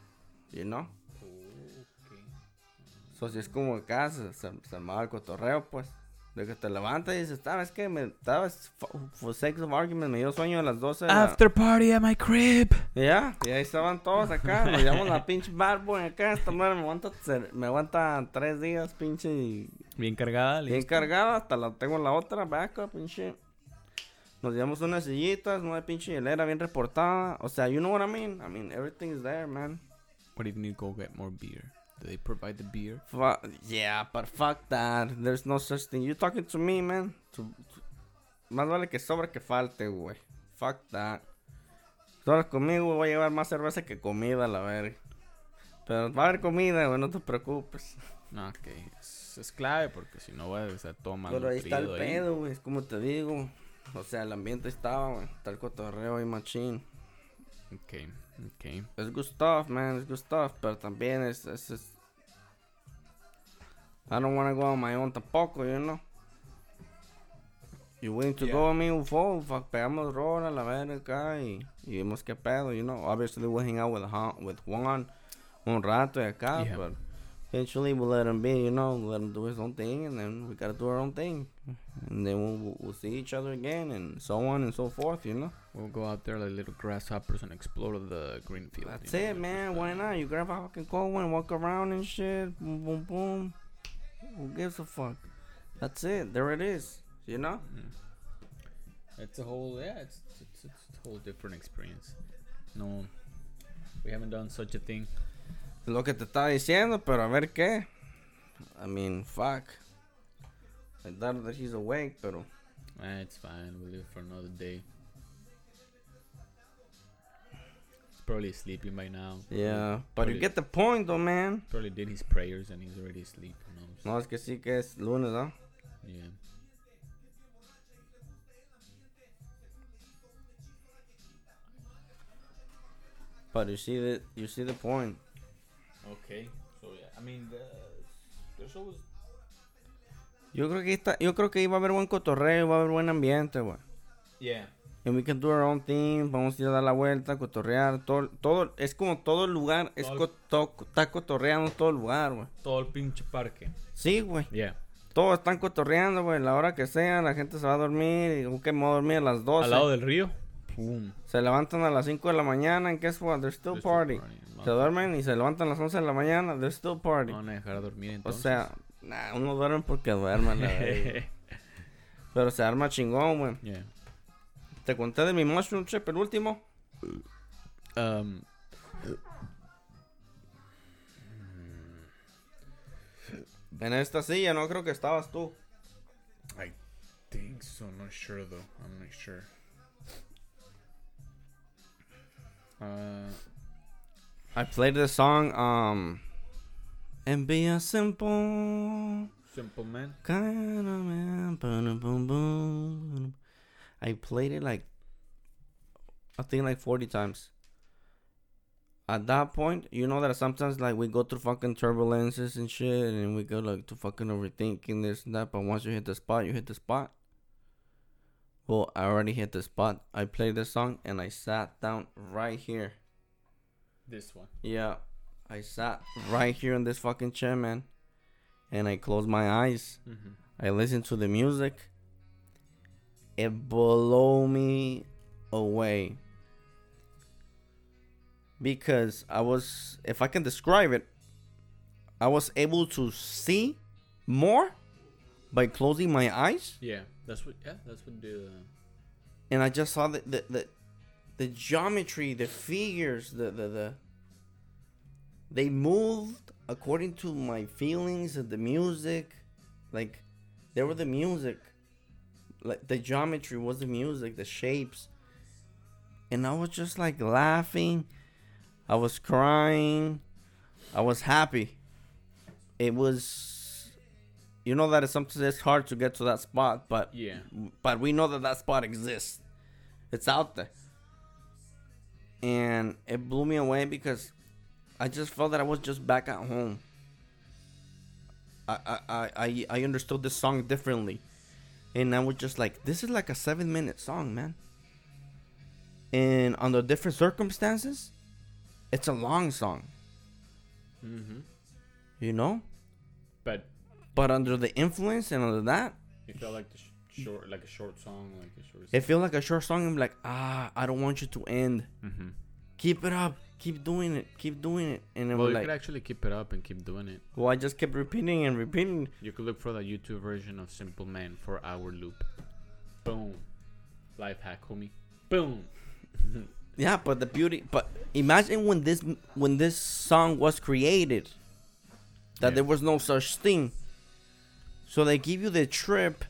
You know? Okay. So, si es como en casa, se armaba el cotorreo, pues. De que te levantas y dices, ¿sabes qué? For sake of argument, me dio sueño a las 12. After party at my crib. Ya, yeah, y ahí estaban todos acá. Nos llevamos la pinche bad boy acá. Esta madre me aguanta 3 días, pinche. Bien cargada, listo. Bien cargada, hasta tengo la otra, vaca, pinche. Nos llevamos unas sillitas, una pinche hielera bien reportada. O sea, you know what I mean? I mean, everything's there, man. What if you go get more beer? Do they provide the beer? Yeah, but fuck that. There's no such thing. You talking to me, man? Más vale que sobra que falte, güey. Fuck that. Solo conmigo voy a llevar más cerveza que comida, la verga. Pero va a haber comida, güey, no te preocupes. No, ok. Es clave porque si no, güey, se toma. Pero ahí está el pedo, güey. Es como te digo. O sea, el ambiente estaba, güey. Está el cotorreo y machín. Ok. Es good stuff, man. Es good stuff. Pero también es I don't want to go on my own tampoco, you know. You willing to go on me? Fuck, pegamos rola, la verga acá y vemos qué pedo, you know. Obviously, we'll hang out with Juan un rato y acá, yeah. But eventually we'll let him be, you know. We'll let him do his own thing, and then we gotta do our own thing. And then we'll see each other again, and so on and so forth, you know. We'll go out there like little grasshoppers and explore the green field. That's it, man. Why not? You grab a fucking cold one, walk around and shit. Boom, boom, boom. Who gives a fuck? That's it. There it is. You know? Mm-hmm. It's a whole, yeah, it's a whole different experience. No, we haven't done such a thing. Lo que te estaba diciendo, pero a ver qué. I mean, fuck. I doubt that he's awake, pero... it's fine. We'll leave for another day. He's probably sleeping by now. Yeah, but you get the point, though, man. Probably did his prayers and he's already asleep. No, es que sí que es lunes, ¿no? Yeah. But you see the point. Okay. So yeah, I mean, there's always... Yo creo que iba a haber buen cotorreo, iba a haber buen ambiente, güey. Yeah. and we can do our own thing. Vamos a ir a dar la vuelta, cotorrear, todo es como todo el lugar, es está cotorreando todo el lugar, güey. Todo el pinche parque. Sí, güey. Yeah. Todos están cotorreando, güey, la hora que sea, la gente se va a dormir, y que me va a dormir a las 12. Al lado del río. Boom. Se levantan a las 5 de la mañana, and guess what? They're still partying. Se duermen y se levantan a las 11 de la mañana, they're still partying. Van a dejar dormir entonces. O sea, nah, uno duerme porque duerman, la verdad. Pero se arma chingón, güey. Yeah. Te conté de mi mushroom trip, el último. En esta silla no creo que estabas tú. I think so, I'm not sure. I played the song, and be a simple man kind of man, boom, boom, boom. I played it I think 40 times. At that point, you know that sometimes like we go through fucking turbulences and shit, and we go like to fucking overthinking this and that. But once you hit the spot, you hit the spot. Well, I already hit the spot. I played this song and I sat down right here. This one. Yeah, I sat right here in this fucking chair, man. And I closed my eyes. Mm-hmm. I listened to the music. It blew me away. Because if I can describe it, I was able to see more by closing my eyes. Yeah, that's what. And I just saw the geometry, the figures, they moved according to my feelings and the music. Like, they were the music. Like, the geometry was the music, the shapes. And I was just like laughing. I was crying. I was happy. It was, you know that sometimes it's hard to get to that spot, but yeah. But we know that spot exists. It's out there. And it blew me away because I just felt that I was just back at home. I understood this song differently. And I was just like, this is like a 7-minute song, man. And under different circumstances, it's a long song. Mm-hmm. You know? But under the influence and under that, it felt like a short song. It felt like a short song. I'm like, I don't want you to end. Mm-hmm. Keep it up. Keep doing it. And well, you could actually keep it up and keep doing it. Well, I just kept repeating. You could look for the YouTube version of Simple Man 4-hour loop. Boom. Life hack, homie. Boom. Yeah, but the beauty. But imagine when this song was created, that there was no such thing. So they give you the trip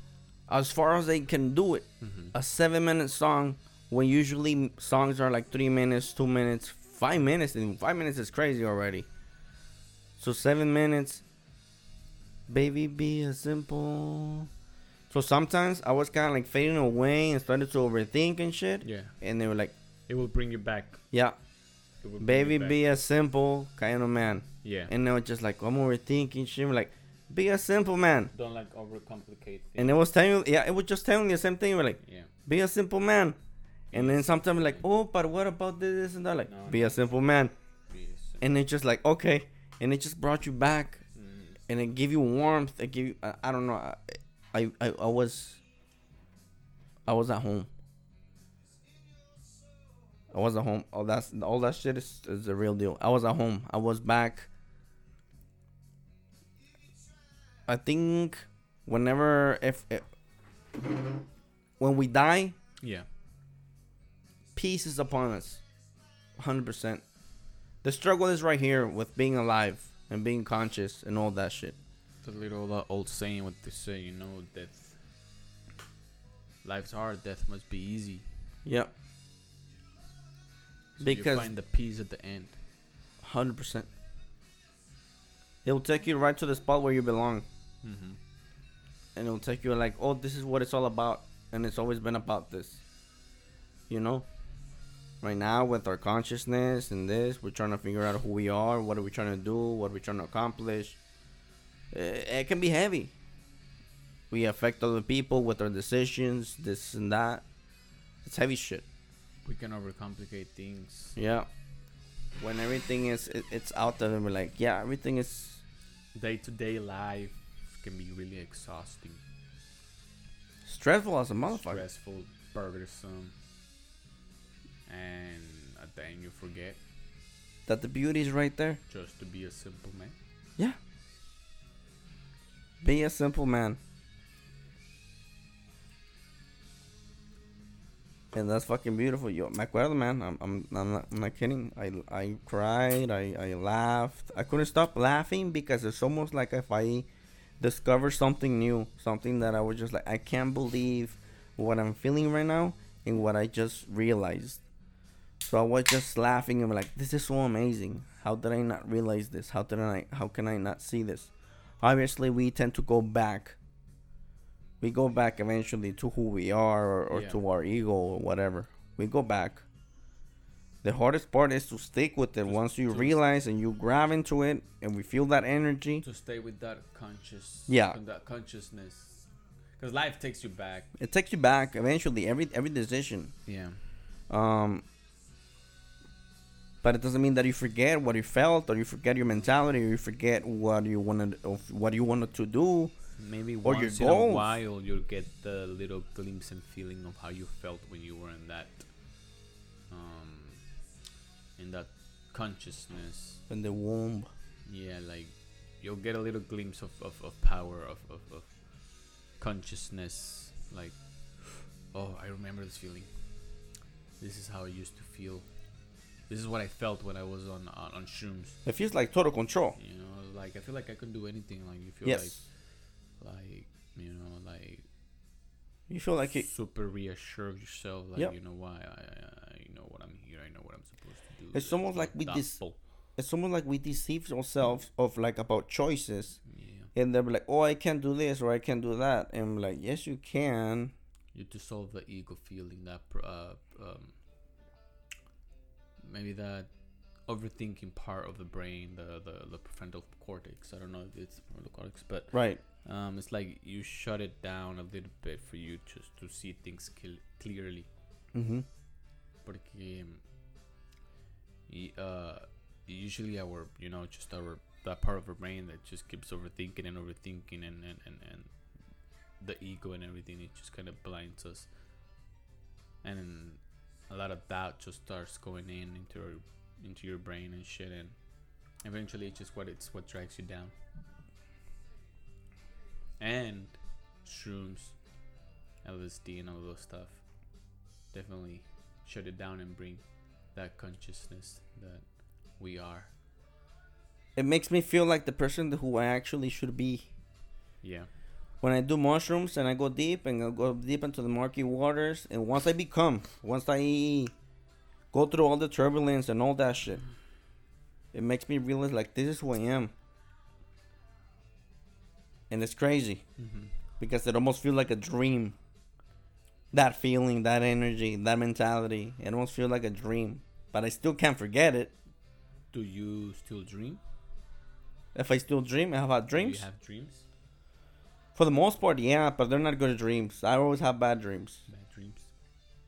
as far as they can do it. Mm-hmm. A 7-minute song, when usually songs are like 3 minutes, 2 minutes, 5 minutes, and 5 minutes is crazy already. So 7 minutes, baby, be a simple. So sometimes I was kind of like fading away and started to overthink and shit. Yeah. And they were like, it will bring you back. Yeah. Baby, be a simple kind of man. Yeah. And they were just like, I'm overthinking shit. We're like, be a simple man. Don't like overcomplicate. And it was telling you, it was just telling you the same thing. We're like, be a simple man. And then sometimes like, oh, but what about this and that? Like, be a simple man. And it's just like, okay. And it just brought you back. Mm. And it gave you warmth. It gave you, I don't know. I was at home. I was at home. All that shit is the real deal. I was at home. I was back. I think when we die, peace is upon us, 100%. The struggle is right here with being alive and being conscious and all that shit. It's a little old saying what they say, you know, death. Life's hard. Death must be easy. Yep. So because you find the peace at the end. 100%. It'll take you right to the spot where you belong. Mm-hmm. And it'll take you like, oh, this is what it's all about. And it's always been about this. You know? Right now, with our consciousness and this, we're trying to figure out who we are, what are we trying to do, what are we trying to accomplish. It can be heavy. We affect other people with our decisions, this and that. It's heavy shit. We can overcomplicate things. Yeah. When everything is, it's out there, and we're like, yeah, everything is. Day-to-day life can be really exhausting. Stressful as a motherfucker. Stressful, burdensome, and a thing you forget. That the beauty is right there. Just to be a simple man. Yeah. Be a simple man. And that's fucking beautiful. Yo, me acuerdo, man. I'm not kidding. I cried. I laughed. I couldn't stop laughing because it's almost like if I discover something new, something that I was just like, I can't believe what I'm feeling right now and what I just realized. So I was just laughing and like, this is so amazing. How did I not realize this? How can I not see this? Obviously, we tend to go back. We go back eventually to who we are or to our ego or whatever. We go back. The hardest part is to stick with it. Once you realize and you grab into it and we feel that energy. To stay with that conscious. Yeah. That consciousness. Because life takes you back. It takes you back eventually. Every decision. Yeah. But it doesn't mean that you forget what you felt or you forget your mentality or you forget what you wanted to do. Maybe once in a while you'll get the little glimpse and feeling of how you felt when you were in that consciousness. In the womb. Yeah, like you'll get a little glimpse of power, of consciousness. Like, oh, I remember this feeling. This is how I used to feel. This is what I felt when I was on shrooms. It feels like total control. You know, like I feel like I can do anything. Like you feel like you know, like you feel like super reassure yourself. Like you know why I know what I'm here. I know what I'm supposed to do. It's almost like we deceive ourselves of like about choices. Yeah. And they're like, oh, I can't do this or I can't do that. And I'm like, yes, you can. You dissolve the ego feeling that maybe that overthinking part of the brain, the prefrontal cortex. I don't know if it's the prefrontal cortex, but right. It's like you shut it down a little bit for you just to see things clearly. Mm-hmm. Porque usually our, you know, just our that part of our brain that just keeps overthinking and the ego and everything, it just kind of blinds us. And a lot of doubt just starts going into your brain and shit, and eventually it's what drags you down. And shrooms, LSD, and all those stuff definitely shut it down and bring that consciousness that we are. It makes me feel like the person who I actually should be. Yeah. When I do mushrooms and I go deep into the murky waters, and once I go through all the turbulence and all that shit, it makes me realize like this is who I am. And it's crazy because it almost feels like a dream. That feeling, that energy, that mentality, it almost feels like a dream. But I still can't forget it. Do you still dream? If I still dream, I have had dreams. Do you have dreams? For the most part, yeah, but they're not good dreams. I always have bad dreams.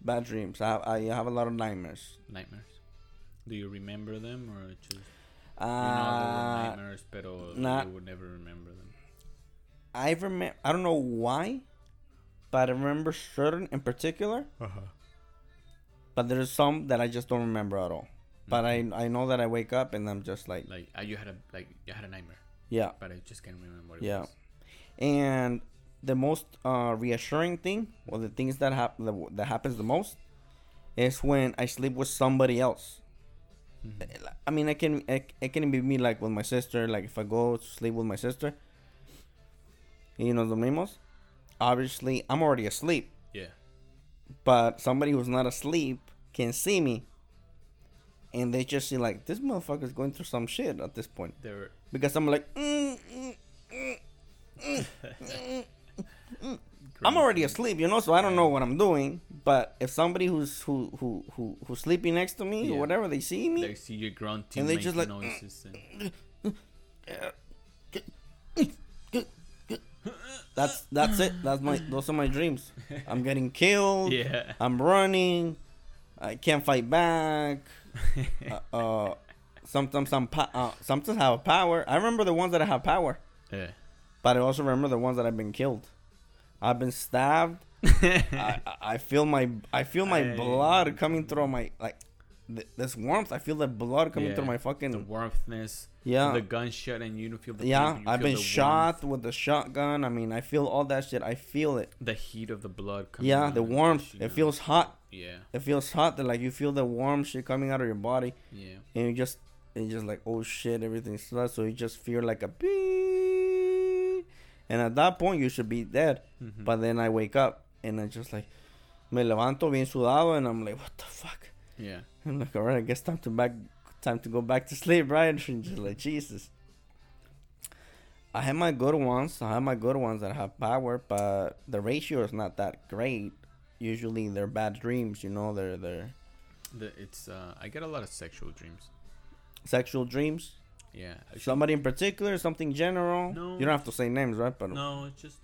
Bad dreams. I have a lot of nightmares. Do you remember them or just? You know, nightmares, pero you would never remember them. I don't know why, but I remember certain in particular. But there's some that I just don't remember at all. But I know that I wake up and I'm just like. You had a nightmare. Yeah. But I just can't remember what it was. Yeah. And the most reassuring thing, or the things that that happens the most, is when I sleep with somebody else. Mm-hmm. I mean, it can be me, like with my sister. Like if I go to sleep with my sister, you know, dormimos. Obviously, I'm already asleep. Yeah. But somebody who's not asleep can see me, and they just see like this motherfucker is going through some shit at this point. Because I'm like. I'm already asleep, you know, so I don't know what I'm doing. But if somebody who's sleeping next to me or whatever, they see me, they see you grunting and they just like noises and That's it. Those are my dreams. I'm getting killed. Yeah. I'm running. I can't fight back. Sometimes sometimes I have power. I remember the ones that I have power. Yeah. But I also remember the ones that I've been killed. I've been stabbed. I feel my blood coming through my this warmth. I feel the blood coming through my fucking the warmthness. Yeah. The gunshot and you feel the pain, I've been shot with the shotgun. I mean, I feel all that shit. I feel it. The heat of the blood coming the warmth. It feels hot. Yeah. It feels hot that you feel the warm shit coming out of your body. Yeah. And you just like, oh shit, everything's slush. So you just feel like a bee. And at that point you should be dead. Mm-hmm. But then I wake up and I just like me levanto bien sudado and I'm like, what the fuck? Yeah. I'm like, all right, I guess time to go back to sleep, right? And just like, Jesus. I have my good ones that have power, but the ratio is not that great. Usually they're bad dreams, they're I get a lot of sexual dreams. Yeah, actually, somebody in particular, something general? No, you don't have to say names, right? But no, it's just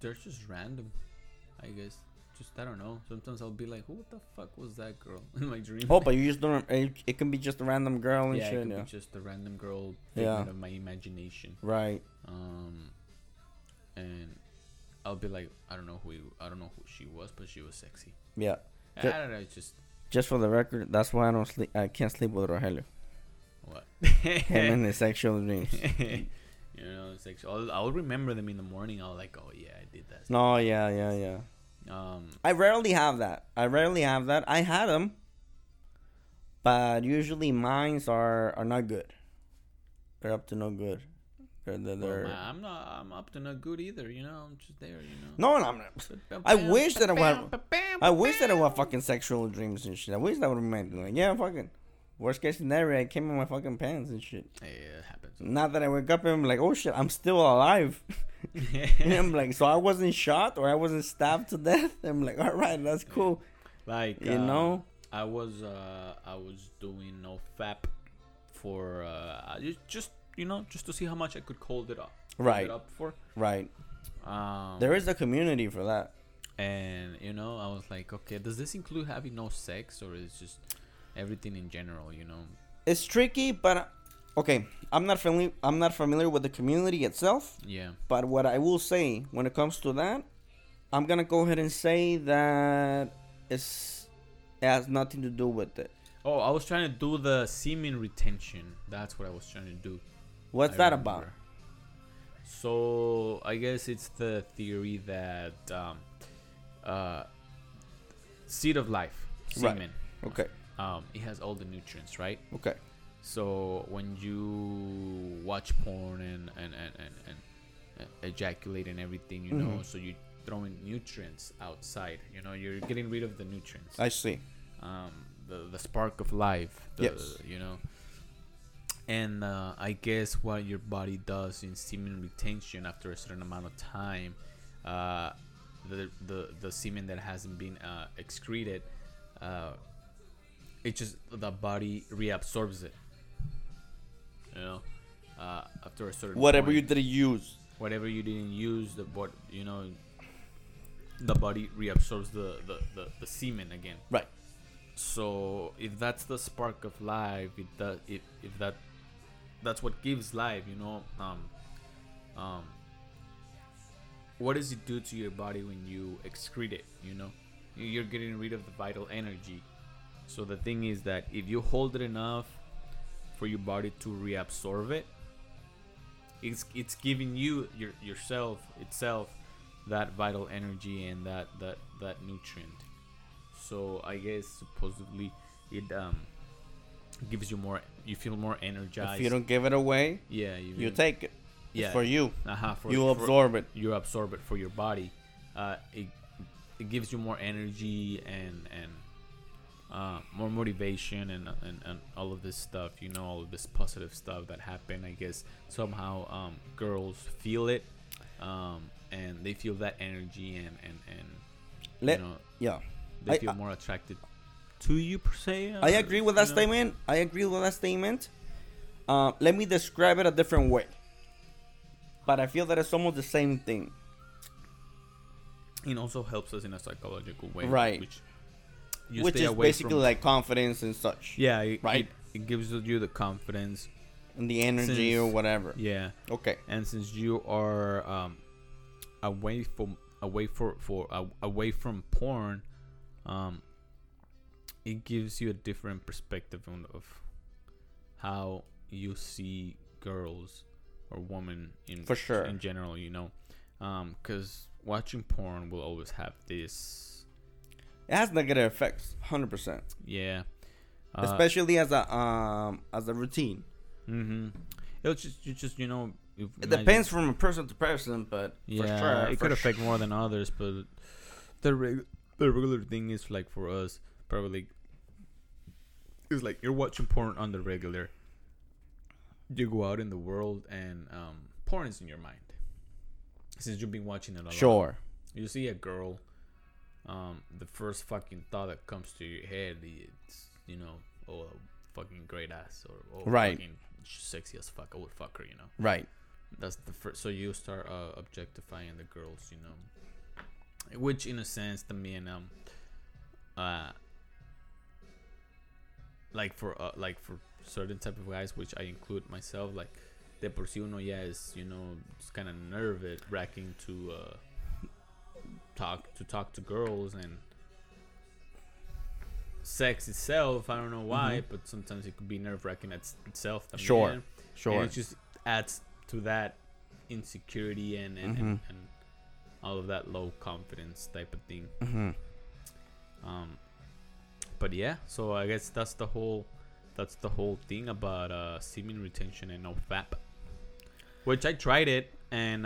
they're just random, I guess. I don't know. Sometimes I'll be like, "Who the fuck was that girl in my dream?" Oh, but you just don't. It can be just a random girl and shit. Yeah, it can be just a random girl figment of my imagination. Right. And I'll be like, I don't know who she was, but she was sexy. Yeah. I don't know. It's just for the record, that's why I don't sleep. I can't sleep with Rogelio. What? Him and his sexual dreams. I'll remember them in the morning. I'll like, oh yeah, I did that. No, yeah. I rarely have that. I had them, but usually mines are not good. They're up to no good. I'm up to no good either. I'm just there. No, and I'm not. I wish that I would have fucking sexual dreams and shit. I wish that would have been like, yeah, fucking. Worst case scenario, I came in my fucking pants and shit. Yeah, it happens. Not that I wake up and I'm like, oh shit, I'm still alive. And I'm like, so I wasn't shot or I wasn't stabbed to death. I'm like, all right, that's cool. Like, I was doing OFAP for just to see how much I could hold it up. Right. Hold it up for. Right. There is a community for that. And I was like, okay, does this include having no sex or is just everything in general? It's tricky, but. Okay, I'm not familiar with the community itself. Yeah. But what I will say when it comes to that, I'm gonna go ahead and say that it has nothing to do with it. Oh, I was trying to do the semen retention. That's what I was trying to do. What's that about? So I guess it's the theory that seed of life, semen. Right. Okay. It has all the nutrients, right? Okay. So when you watch porn and ejaculate and everything, mm-hmm. So you're throwing nutrients outside. You're getting rid of the nutrients. I see. The spark of life. Yes. And I guess what your body does in semen retention after a certain amount of time, the semen that hasn't been excreted, it just the body reabsorbs it. After a certain whatever you didn't use, the body reabsorbs the semen again. Right. So if that's the spark of life, that's what gives life, what does it do to your body when you excrete it? You're getting rid of the vital energy. So the thing is that if you hold it enough for your body to reabsorb it, it's giving you yourself that vital energy and that nutrient. So I guess supposedly it gives you more. You feel more energized. If you don't give it away, you take it. Yeah, it's for you. You absorb it for your body. It gives you more energy and. More motivation and all of this stuff, all of this positive stuff that happened. I guess somehow girls feel it, and they feel that energy and they feel more attracted to you per se. I agree with that statement. Let me describe it a different way. But I feel that it's almost the same thing. It also helps us in a psychological way. Right. Which is basically like confidence and such. Yeah. Right. It gives you the confidence. And the energy or whatever. Yeah. Okay. And since you are away from porn, it gives you a different perspective of how you see girls or women in general, you know, because watching porn will always have this. It has negative effects, 100%. Yeah, especially as a routine. Mm-hmm. It'll just you know. It depends from person to person, but yeah, for sure, it could affect more than others. But the regular thing is like for us, probably it's like you're watching porn on the regular. You go out in the world and porn is in your mind since you've been watching it a lot. Sure. You see a girl, the first fucking thought that comes to your head is, you know, oh, a fucking great ass or right. Fucking sexy as fuck. I would fuck her, you know. Right. That's the first. So you start objectifying the girls, you know, which in a sense to me and like for certain type of guys, which I include myself, like de por si uno ya is, you know, it's kind of nerve-wracking to talk to girls, and sex itself, I don't know why, mm-hmm. but sometimes it could be nerve-wracking itself. Sure. And it just adds to that insecurity and all of that low confidence type of thing. Mm-hmm. But yeah, so I guess that's the whole thing about semen retention and OFAP, which I tried it and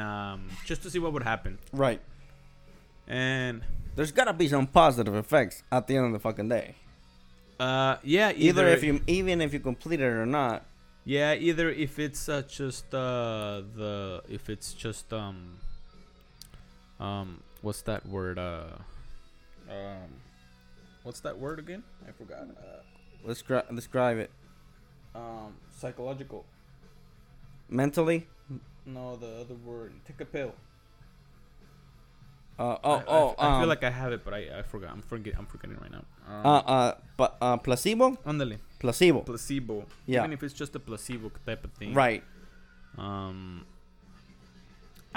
just to see what would happen. Right. And there's gotta be some positive effects at the end of the fucking day. Yeah. Either if you complete it or not. Yeah. Either if it's what's that word again? I forgot. Let's describe it. Psychological. Mentally? No, the other word. Take a pill. I feel like I have it, but I forgot. I'm forgetting right now. Placebo? Andale. Placebo. Yeah. Even if it's just a placebo type of thing. Right. I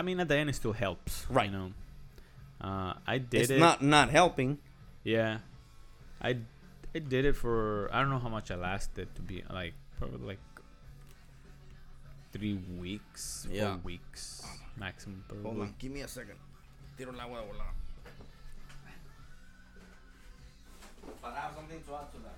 mean, at the end, it still helps. Right. You know. It's not helping. Yeah. I did it for, I don't know how much I lasted, to be like probably like 3 weeks, 4 weeks maximum. Probably. Hold on, give me a second. Tiro la agua de volar. But I have something to add to that.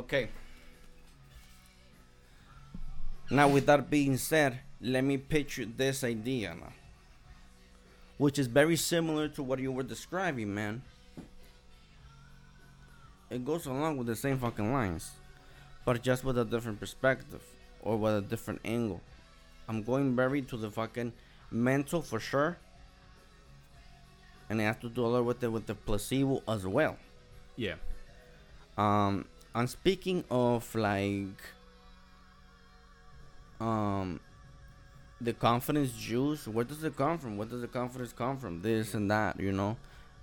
Okay. Now, with that being said, let me pitch you this idea now, which is very similar to what you were describing, man. It goes along with the same fucking lines, but just with a different perspective or with a different angle. I'm going very to the fucking mental for sure, and I have to do a lot with it with the placebo as well. Yeah. And speaking of like the confidence juice, where does it come from? Where does the confidence come from? This and that, you know?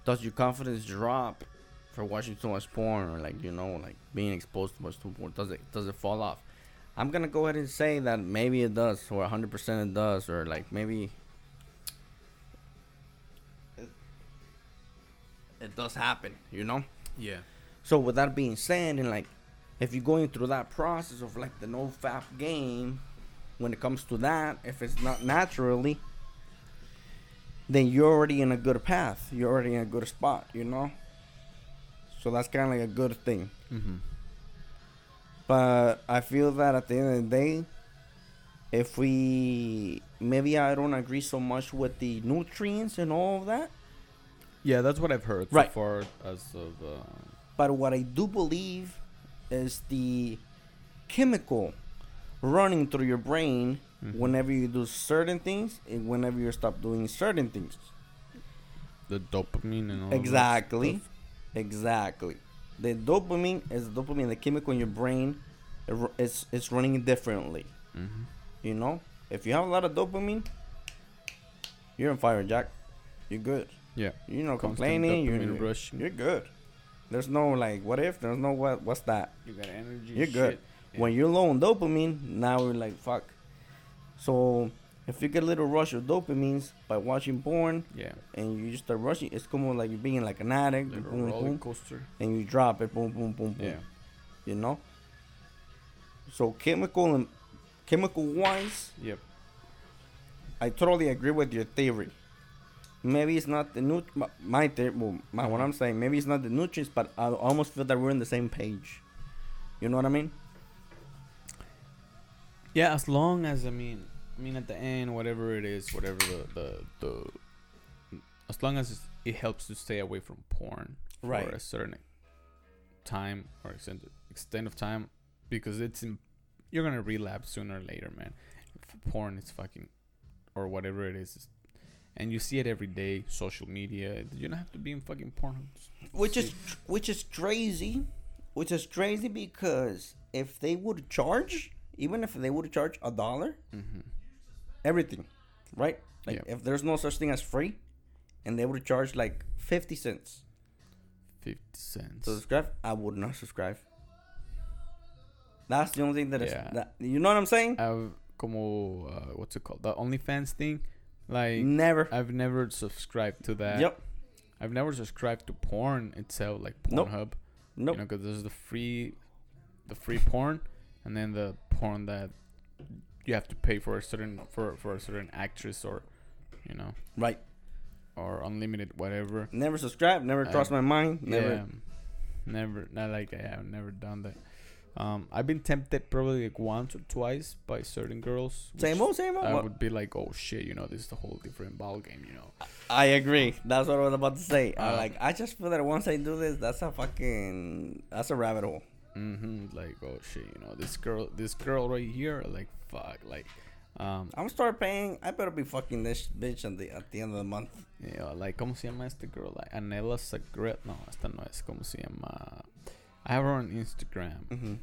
Does your confidence drop for watching so much porn, or like, you know, like being exposed to much porn? Does it fall off? I'm gonna go ahead and say that maybe it does, or 100% it does, or like maybe it does happen, you know? Yeah. So with that being said, and like if you're going through that process of like the no fap game, when it comes to that, if it's not naturally, then you're already in a good path. You're already in a good spot, you know? So that's kind of like a good thing. Mm-hmm. But I feel that at the end of the day, if we... Maybe I don't agree so much with the nutrients and all of that. Yeah, that's what I've heard so far as of... But what I do believe is the chemical running through your brain, mm-hmm, whenever you do certain things and whenever you stop doing certain things. The dopamine and all that. Exactly. Exactly. The dopamine is the chemical in your brain. It's running differently. Mm-hmm. You know? If you have a lot of dopamine, you're on fire, Jack. You're good. Yeah. You're not complaining. You're good. There's no like, what if? There's no what's that? You got energy. You're good. Yeah. When you're low on dopamine, now you're like, fuck. So if you get a little rush of dopamines by watching porn, yeah, and you just start rushing, it's como like you're being like an addict, like boom, roller boom, coaster, and you drop it, boom, boom, boom, boom. Yeah. You know. So chemical wise, yep, I totally agree with your theory. Maybe it's not the what I'm saying. Maybe it's not the nutrients, but I almost feel that we're on the same page. You know what I mean? Yeah, as long as I mean, at the end, whatever it is, whatever the as long as it helps to stay away from porn for a certain time or extent of time, because you're gonna relapse sooner or later, man. Porn is fucking, or whatever it is, and you see it every day, social media. You don't have to be in fucking porn, which is crazy because if they would charge, even if they would charge $1, mm-hmm, everything, right? Like, yeah, if there's no such thing as free, and they would charge like 50 cents. 50 cents. To subscribe, I would not subscribe. That's the only thing that is. That, you know what I'm saying? What's it called? The OnlyFans thing. Like, never. I've never subscribed to that. Yep. I've never subscribed to porn itself, like Pornhub. Nope. You know, because there's the free porn, and then the porn that you have to pay for a certain actress, or, you know, right, or unlimited whatever. Never subscribe, never crossed my mind. Never, not like that. I've never done that. I've been tempted probably like once or twice by certain girls. Same old. I would be like, oh shit, you know, this is a whole different ball game, you know. I agree. That's what I was about to say. I just feel that once I do this, that's a rabbit hole. Mm-hmm. Like, oh shit, you know, this girl right here, like, fuck, like, I'm gonna start paying. I better be fucking this bitch at the end of the month. Yeah, like, ¿cómo se llama esta girl? Like, Anela Sagret. No, esta no es. ¿Cómo se llama? I have her on Instagram. Mm-hmm.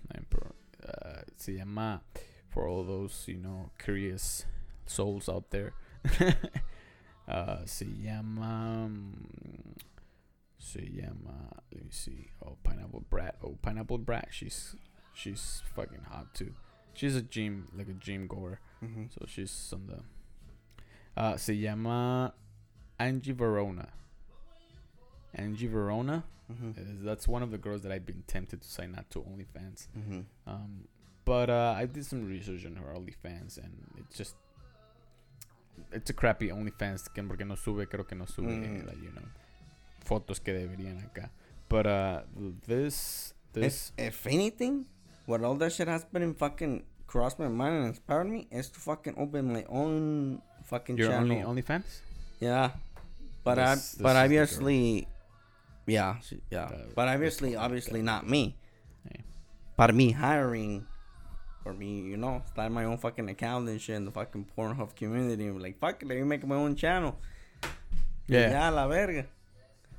Se llama, for all those, you know, curious souls out there. Se llama. Let me see. Oh, Pineapple Brat. She's fucking hot too. She's a gym goer. Mm-hmm. So she's on the. Se llama Angie Verona. Mm-hmm. That's one of the girls that I've been tempted to sign up to OnlyFans. Mm-hmm. But I did some research on her OnlyFans, and it's a crappy OnlyFans. Porque no sube, creo que no sube, like, you know, fotos que deberían acá. But this this. If anything, what all that shit has been in fucking crossed my mind and inspired me is to fucking open my own fucking channel. Your only fans? Yeah. But this, obviously, yeah, yeah. But obviously not me. Yeah. But me hiring, or me, you know, starting my own fucking account and shit in the fucking Pornhub community. And like, fuck it, let me make my own channel. Yeah. Yeah, la verga.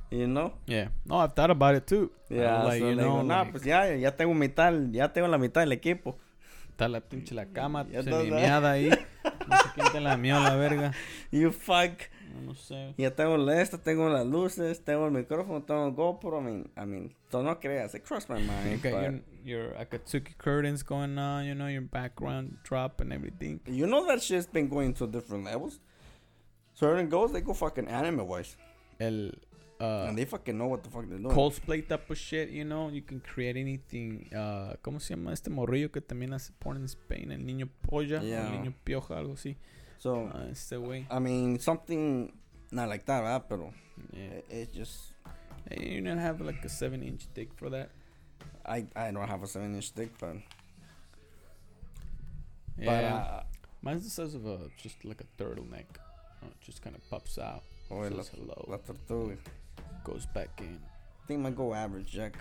You know? Yeah. No, I've thought about it too. Yeah. Like, so you know, digo, nah, like, pues ya tengo la mitad del equipo. Está la pinche la cama, se mi miada ahí. No sé quién te la mió, la verga. You fuck. No sé. Ya tengo esto, tengo las luces, tengo el micrófono, tengo GoPro. I mean, so no creas. It crossed my mind. You got your Akatsuki curtains going on, you know, your background drop and everything. You know that shit's been going to different levels. Certain goals, they go fucking anime-wise. And they fucking know what the fuck they're doing. Cosplay type of shit, you know. You can create anything. ¿Cómo se llama este morrillo que también hace porn in Spain? El niño polla, yeah. El niño pioja, algo así. So, este güey. I mean, something not like that, right? Pero yeah. It's just... You don't have like a 7-inch dick for that? I don't have a 7-inch dick, but... Yeah. Mine's the size of just like a turtleneck. It just kind of pops out. Oh, says hello. La tortuga. Goes back in. I think I might go average, Jack.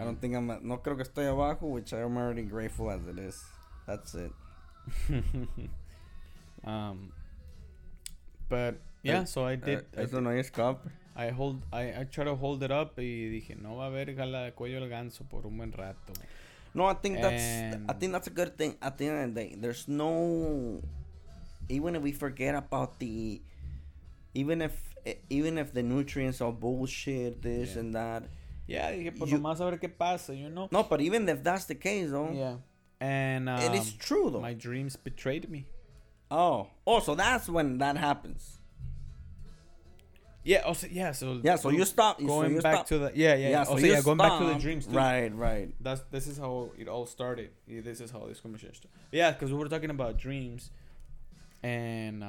I don't think I'm... No creo que estoy abajo, which I'm already grateful as it is. That's it. But, yeah, so I did... It's a nice cup. I try to hold it up y dije, no va a haber jala cuello el ganso por un buen rato. No, I think that's a good thing. At the end of the day, there's no... Even if we forget about the... Even if the nutrients are bullshit, this and that. Yeah, pues nomás a ver qué pasa, you know? No, but even if that's the case, though. Yeah. And it is true, though. My dreams betrayed me. Oh, so that's when that happens. Yeah, also, yeah, so... Yeah, so you stop. Going back to the... Yeah. So yeah, going back to the dreams, too. Right. This is how it all started. This is how this conversation started. Yeah, because we were talking about dreams. And...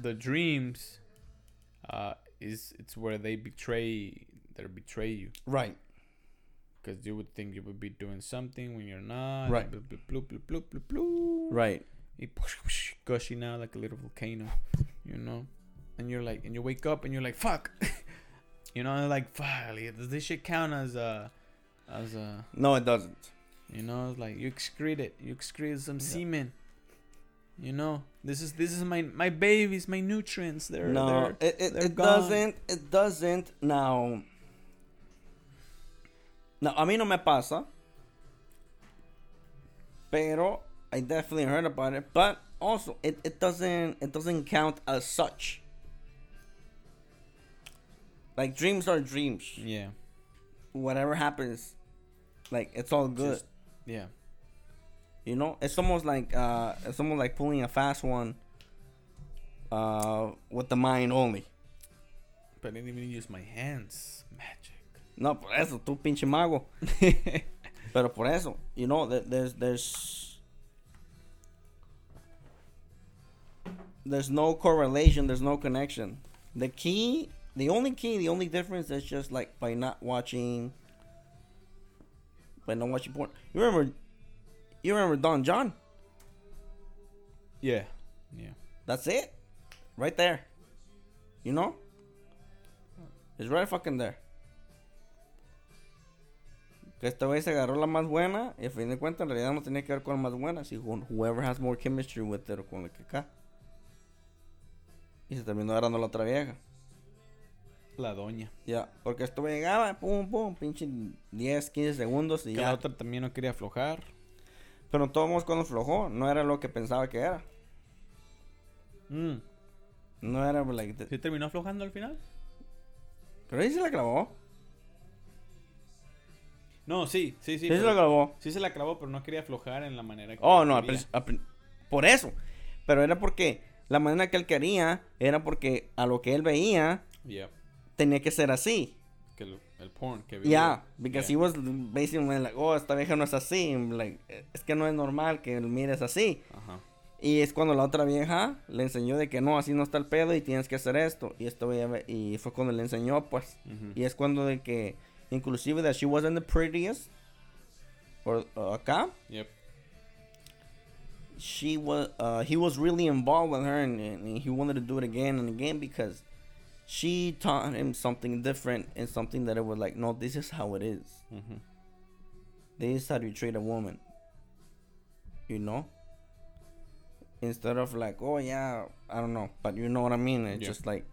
The dreams it's where they betray you. Right. Because you would think you would be doing something when you're not. Right. Right. It's gushing out like a little volcano, you know? And you're like, and you wake up and you're like, fuck. You know, and like, fuck, does this shit count as a... No, it doesn't. You know, it's like, you excrete it. You excrete some semen. You know, this is my babies, my nutrients. They're gone. It doesn't now. No, a mí no me pasa. Pero I definitely heard about it. But also, it doesn't count as such. Like dreams are dreams. Yeah. Whatever happens, like it's all good. Just, yeah. You know, it's almost like pulling a fast one with the mind only. But I didn't even use my hands. Magic. No, por eso, tú pinche mago. Pero por eso, you know, there's no correlation, there's no connection. The only difference is just like by not watching porn. You remember Don John? Yeah. That's it, right there. You know, it's right fucking there. Que esta vez se agarró la más buena. Y a fin de cuentas, en realidad no tenía que ver con la más buena. Si whoever has more chemistry with it, o con la que acá. Y se terminó agarrando la otra vieja. La doña. Ya, yeah, porque esto llegaba, pum, pinche 10, 15 segundos y ya. La otra también no quería aflojar. Pero todos cuando aflojó, no era lo que pensaba que era. No era like... ¿Sí terminó aflojando al final? Pero ahí se la clavó. No, sí. Sí pero, se la clavó. Sí se la clavó, pero no quería aflojar en la manera que... Oh, no, quería. Por eso. Pero era porque la manera que él quería era porque a lo que él veía tenía que ser así. Que el porn que vi. Yeah, because he was basically like, oh, esta vieja no es así. Like, es que no es normal que lo mires así. Uh-huh. Y es cuando la otra vieja le enseñó de que no, así no está el pedo y tienes que hacer esto. Y fue cuando le enseñó, pues. Uh-huh. Y es cuando de que inclusive that she wasn't the prettiest, or acá. Yep. She was. He was really involved with her, and he wanted to do it again and again because she taught him something different and something that it was like, no, this is how it is. Mm-hmm. This is how you treat a woman. You know. Instead of like, oh yeah, I don't know, but you know what I mean. It's just like,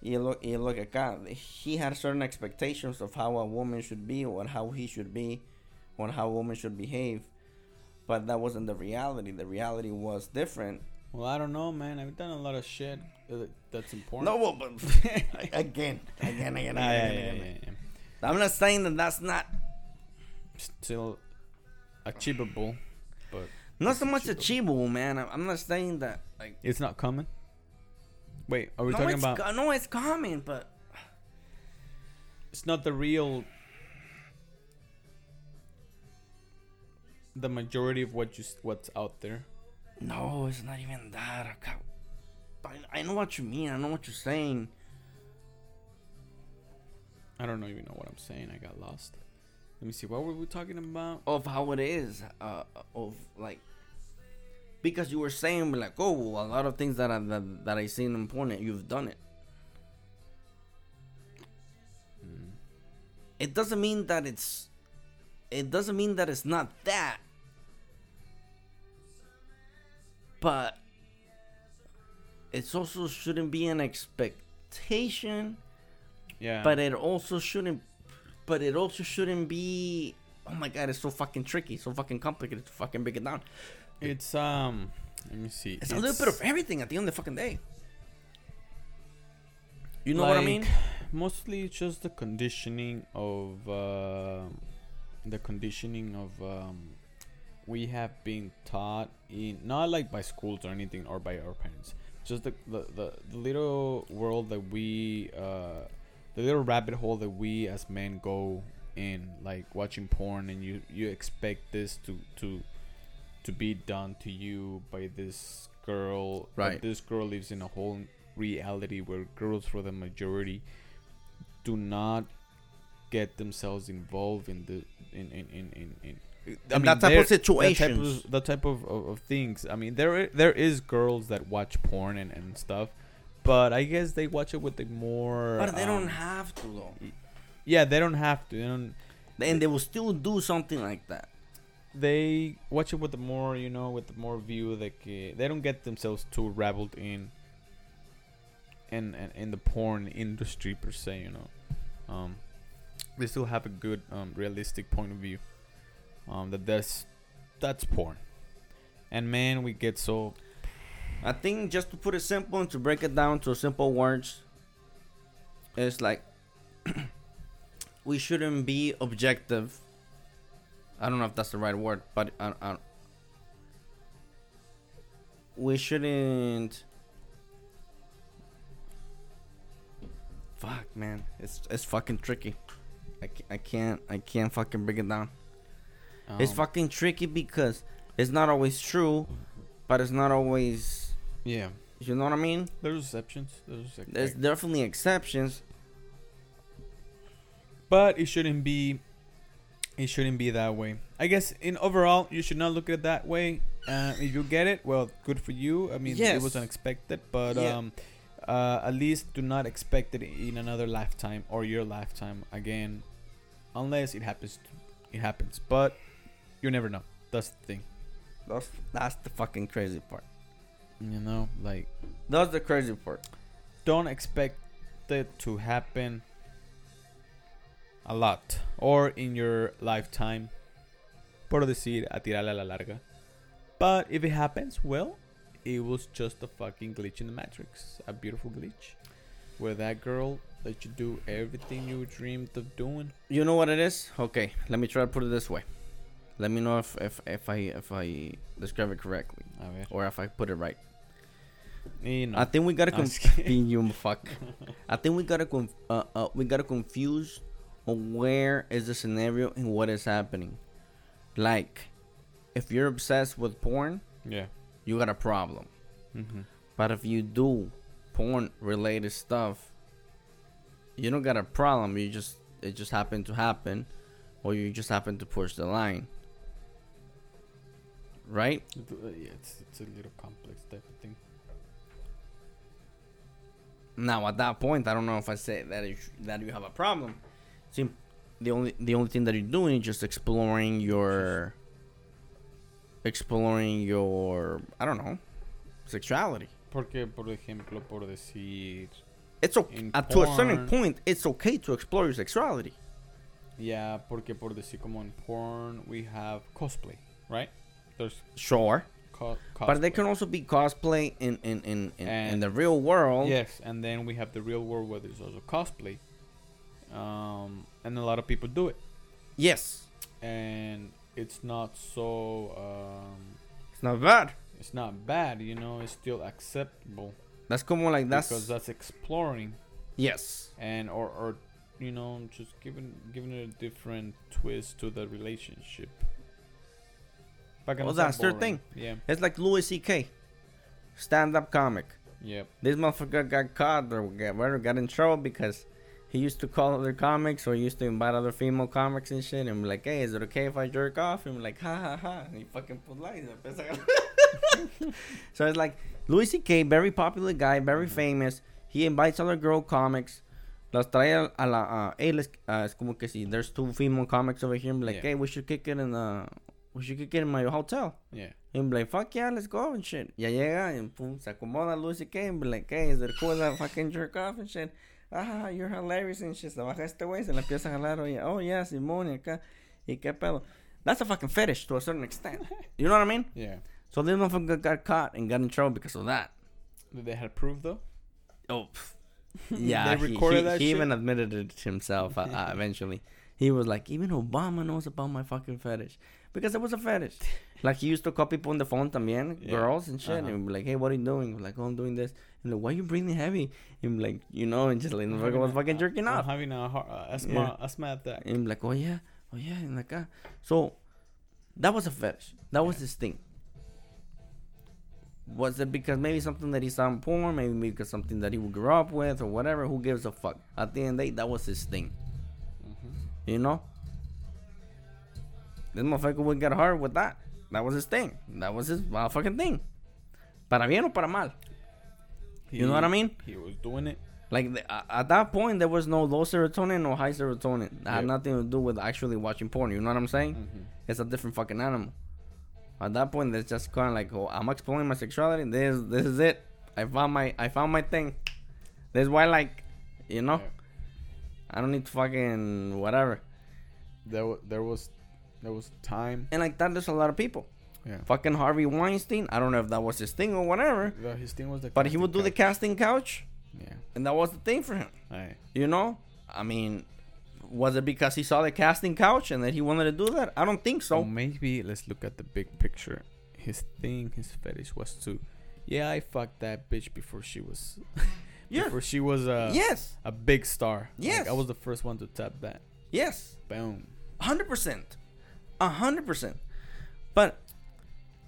you look at God. He had certain expectations of how a woman should be, or how he should be, or how a woman should behave, but that wasn't the reality. The reality was different. Well, I don't know, man. I've done a lot of shit that's important. No, well, but again. I'm not saying that's not still achievable, but. Not so much achievable, man. I'm not saying that. Like, it's not common. Wait, are we talking about? No, it's common, but it's not the real. The majority of what's out there. No, it's not even that. I know what you mean. I know what you're saying. I don't even know what I'm saying. I got lost. Let me see. What were we talking about? Of how it is. Of like. Because you were saying like, oh, well, a lot of things that I seen important, you've done it. Mm. It doesn't mean that it's. It doesn't mean that it's not that. But. It also shouldn't be an expectation. Yeah. But it also shouldn't be. Oh my God, it's so fucking tricky, so fucking complicated to fucking break it down. It's let me see. It's a little bit of everything at the end of the fucking day. You know, like, what I mean? Mostly, it's just the conditioning of we have been taught in, not like by schools or anything or by our parents. Just the little world that we. The little rabbit hole that we as men go in, like watching porn, and you expect this to be done to you by this girl. Right. This girl lives in a whole reality where girls, for the majority, do not get themselves involved in the I mean, that type of situations, that type of things. I mean, there is girls that watch porn and stuff. But I guess they watch it with a more. But they don't have to, though. Yeah, they don't have to. They will still do something like that. They watch it with the more, with the more view. They don't get themselves too raveled in the porn industry per se. They still have a good realistic point of view. That's porn, and man, we get so. I think just to put it simple and to break it down to simple words, it's like we shouldn't be objective. I don't know if that's the right word, but we shouldn't. Fuck, man, it's fucking tricky. I can't fucking break it down. It's fucking tricky because it's not always true. But it's not always... Yeah. You know what I mean? There's exceptions. There's definitely exceptions. But it shouldn't be... It shouldn't be that way. I guess, in overall, you should not look at it that way. If you get it, well, good for you. I mean, It was unexpected. But at least do not expect it in another lifetime or your lifetime again. Unless it happens. But you never know. That's the thing. That's the fucking crazy part. That's the crazy part. Don't expect it to happen a lot or in your lifetime. Por decir, a tirarla a la larga. But if it happens, well, it was just a fucking glitch in the Matrix. A beautiful glitch. Where that girl let you do everything you dreamed of doing. You know what it is? Okay, let me try to put it this way. Let me know if I describe it correctly, or if I put it right. I think we gotta confuse on where is the scenario and what is happening. Like, if you're obsessed with porn, you got a problem. Mm-hmm. But if you do porn related stuff, you don't got a problem. You just it just happened to happen, or you just happened to push the line. Right? Yeah, it's a little complex type of thing. Now, at that point, I don't know if I say that you have a problem. See, the only thing that you're doing is just exploring your I don't know, sexuality. Porque, por ejemplo, por decir, it's okay, to a certain point, it's okay to explore your sexuality. Yeah, porque por decir, como in porn, we have cosplay, right? There's sure. Cosplay. But they can also be cosplay in the real world. Yes, and then we have the real world where there's also cosplay. And a lot of people do it. Yes. And it's not so... it's not bad. It's not bad, you know. It's still acceptable. That's como like that. Because that's exploring. Yes. And or you know, just giving it a different twist to the relationship. Well, that's their thing. Yeah. It's like Louis C.K., stand-up comic. Yep. This motherfucker got caught or got in trouble because he used to call other comics, or he used to invite other female comics and shit, and be like, hey, is it okay if I jerk off? And be like, ha, ha, ha. And he fucking put lines up. So it's like Louis C.K., very popular guy, very famous. He invites other girl comics. Las trae a la... hey, it's como que si there's two female comics over here. And be like, hey, we should kick it in the... You could get in my hotel. Yeah. And be like, fuck yeah, let's go and shit. Ya llega and pum, se acomoda Louis C.K. and be like, hey, is it cool that fucking jerk off and shit? Ah, you're hilarious and shit. Se baja este güey, se la empieza a jalar. Oh, yeah, Simón, y acá. Y qué pedo. That's a fucking fetish to a certain extent. You know what I mean? Yeah. So this motherfucker got caught and got in trouble because of that. Did they have proof, though? Oh, yeah. They recorded that shit? He even admitted it himself eventually. He was like, even Obama knows about my fucking fetish. Because it was a fetish. Like, he used to call people on the phone también, yeah. Girls and shit. Uh-huh. And be like, hey, what are you doing? Like, oh, I'm doing this. And like, why are you breathing heavy? And like, you know, and just like, the fucking was fucking jerking off. I'm having a asthma attack. And like, oh yeah, and like that. So, that was a fetish. That was his thing. Was it because maybe something that he saw in porn? Maybe because something that he would grow up with or whatever? Who gives a fuck? At the end of the day, that was his thing. Mm-hmm. You know? This motherfucker would get hard with that. That was his thing. That was his motherfucking thing. Para bien o para mal. You know what I mean? He was doing it. Like, at that point, there was no low serotonin or high serotonin. That had nothing to do with actually watching porn. You know what I'm saying? Mm-hmm. It's a different fucking animal. At that point, it's just kind of like, oh, I'm exploring my sexuality. This is it. I found my thing. This is why, like, you know? Yeah. I don't need to fucking whatever. There was time. And like that, there's a lot of people. Yeah. Fucking Harvey Weinstein. I don't know if that was his thing or whatever. No, his thing was the But he would do couch. The casting couch. Yeah. And that was the thing for him. Right. You know? I mean, was it because he saw the casting couch and that he wanted to do that? I don't think so. Well, maybe let's look at the big picture. His thing, his fetish was to, yeah, I fucked that bitch before she was before she was a big star. Yes. Like, I was the first one to tap that. Yes. Boom. 100%. 100%. But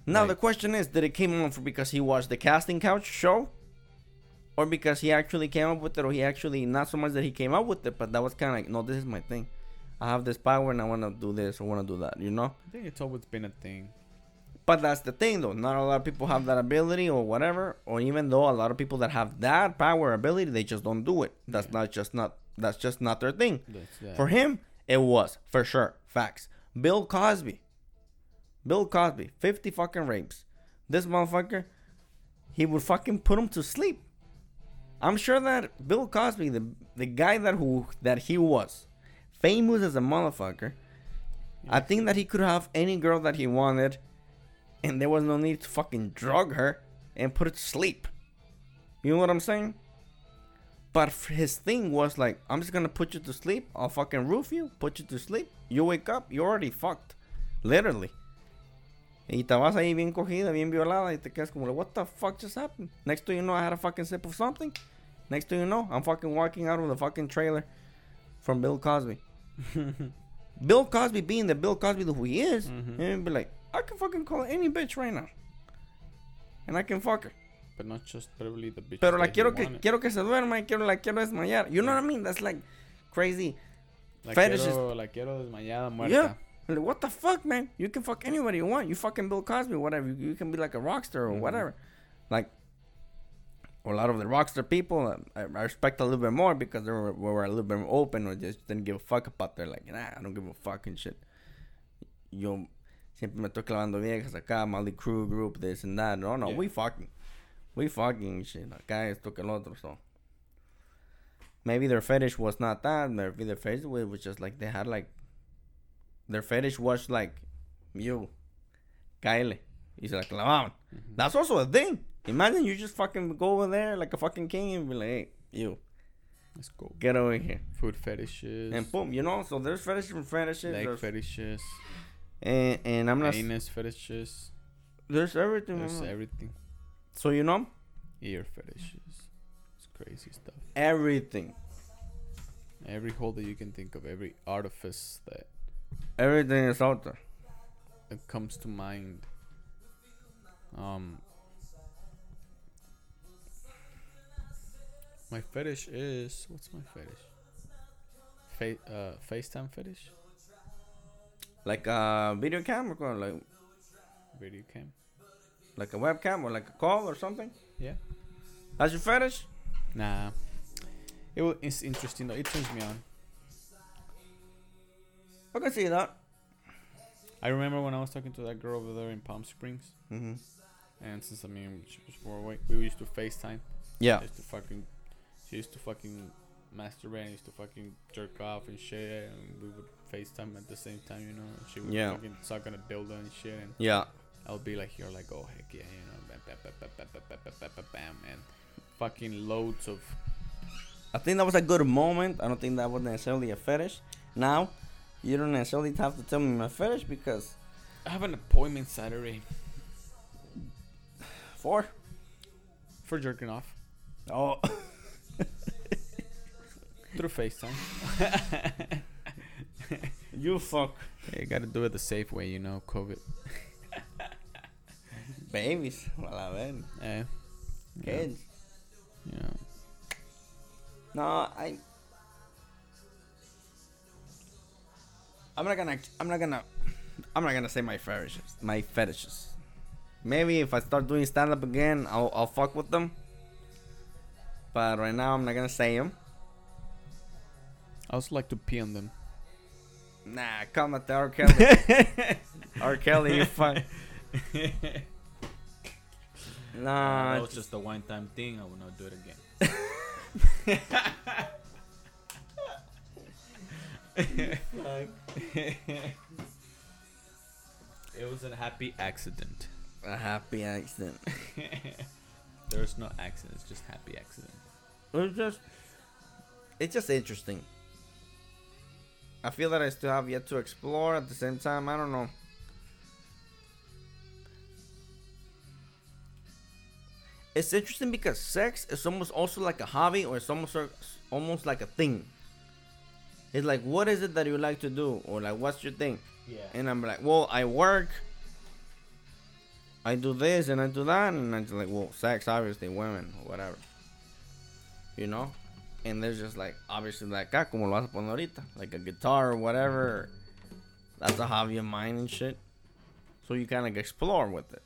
now the question is, did it came on because he watched the casting couch show? Or because he actually came up with it? Or he actually, not so much that he came up with it, but that was kind of like, no, this is my thing. I have this power and I want to do this or want to do that, you know? I think it's always been a thing. But that's the thing, though. Not a lot of people have that ability or whatever. Or even though a lot of people that have that power ability, they just don't do it. That's not their thing. For him, it was, for sure. Facts. Bill Cosby, 50 fucking rapes. This motherfucker, he would fucking put him to sleep. I'm sure that Bill Cosby, the guy that he was, famous as a motherfucker, I think that he could have any girl that he wanted, and there was no need to fucking drug her and put her to sleep. You know what I'm saying? But his thing was like, I'm just going to put you to sleep. I'll fucking roof you, put you to sleep. You wake up, you're already fucked. Literally. Y te vas ahí bien cogida, bien violada. Y te quedas como, what the fuck just happened? Next thing you know, I had a fucking sip of something. Next thing you know, I'm fucking walking out of the fucking trailer from Bill Cosby. Bill Cosby being the Bill Cosby who he is. Mm-hmm. And be like, I can fucking call any bitch right now. And I can fuck her. But not just probably the bitch. Pero la quiero que se duerma y quiero la quiero desmayar. You know what I mean? That's like crazy. La quiero desmayada, muerta. Yeah. Like, what the fuck, man? You can fuck anybody you want. You fucking Bill Cosby, whatever. You can be like a rock star or whatever. Like, a lot of the rock star people, I respect a little bit more because they were a little bit more open or just didn't give a fuck about their, like, nah, I don't give a fucking shit. Yo siempre me estoy clavando viejas acá, Molly Crew group, this and that. No, yeah. We fucking shit. Acá esto que el otro, so. Maybe their fetish was not that. Maybe their fetish was just like they had like. Their fetish was like, you, cáele. Y se la clavaban. Mm-hmm. That's also a thing. Imagine you just fucking go over there like a fucking king and be like, hey, you. Let's go. Get over here. Food fetishes. And boom, you know, so there's fetishes from fetishes. Leg fetishes. And I'm not. Anus fetishes. There's everything. So, you know? Ear fetishes. It's crazy stuff. Everything. Every hole that you can think of, every artifice that. Everything is out there. It comes to mind. My fetish is. What's my fetish? FaceTime fetish? Like a video cam or like. Video cam? Like a webcam or like a call or something? Yeah. That's your fetish? Nah. It's interesting though. It turns me on. I can see that. I remember when I was talking to that girl over there in Palm Springs. Mm-hmm. And since, I mean, she was far away, we used to FaceTime. Yeah. She used to fucking masturbate and used to fucking jerk off and shit. And we would FaceTime at the same time, you know. And she would fucking suck on a dildo and shit. And yeah. I'll be like, you're like, oh, heck yeah, you know. Bam, bam, bam, bam, bam, bam, bam, bam, bam. And fucking loads of... I think that was a good moment. I don't think that was necessarily a fetish. Now... You don't necessarily have to tell me my fetish because... I have an appointment Saturday. For jerking off. Oh. Through FaceTime. You fuck. You gotta do it the safe way, you know, COVID. Babies. Well, I mean. Yeah. Kids. Yeah. No, I'm not gonna say my fetishes. Maybe if I start doing stand up again, I'll fuck with them. But right now, I'm not gonna say them. I also like to pee on them. Nah, come at the R. Kelly. R. Kelly, you fuck. Nah, that was just a one-time thing. I will not do it again. It was a happy accident. There's no accident. It's just happy accident. It's just interesting. I feel that I still have yet to explore. At the same time, I don't know. It's interesting because sex is almost also like a hobby, or it's almost like a thing. It's like, what is it that you like to do? Or like, what's your thing? Yeah. And I'm like, well, I work. I do this and I do that. And I'm just like, well, sex, obviously, women, or whatever. You know? And there's just like, obviously, like, como lo vas a poner ahorita? Like a guitar or whatever. That's a hobby of mine and shit. So you kind of like explore with it.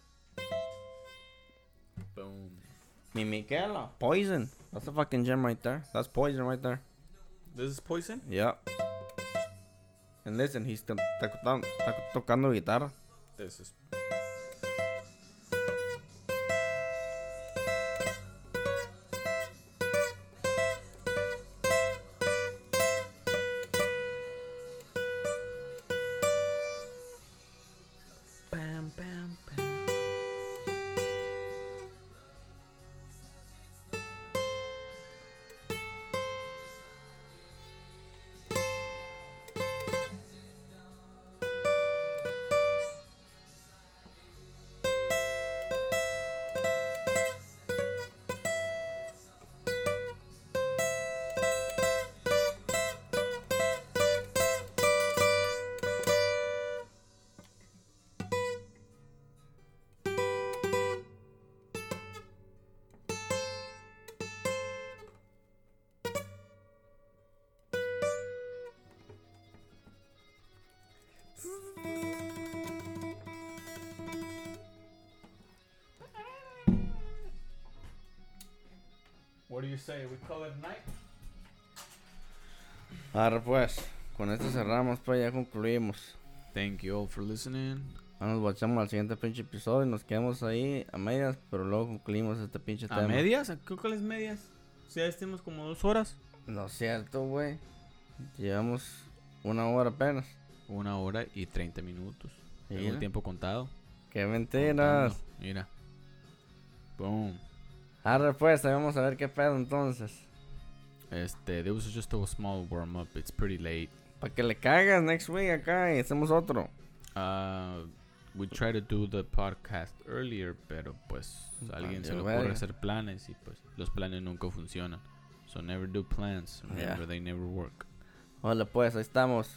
Boom. Mi Miquela, Poison. That's a fucking gem right there. That's Poison right there. This is Poison? Yeah. And listen, he's still tocando guitarra. This is... Bam, bam, bam. do you say? We call it night? Ahora pues, con esto cerramos, pues ya concluimos. Thank you all for listening. Nos guachamos al siguiente pinche episodio y nos quedamos ahí a medias, pero luego concluimos este pinche tema. ¿A medias? ¿A qué cuáles medias? O sea, estemos como 2 horas. No es cierto, güey. Llevamos 1 hora apenas. 1 hora y 30 minutos. Tengo el tiempo contado. ¡Qué mentiras! Contando. Mira. Boom. Ahora pues, vamos a ver qué pedo entonces. There was just a small warm up. It's pretty late. Pa' que le cagas next week acá y hacemos otro. We try to do the podcast earlier, pero pues alguien se le ocurre hacer planes y pues los planes nunca funcionan. So never do plans. Remember, they never work. Hola pues, ahí estamos.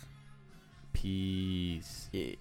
Peace. Yeah.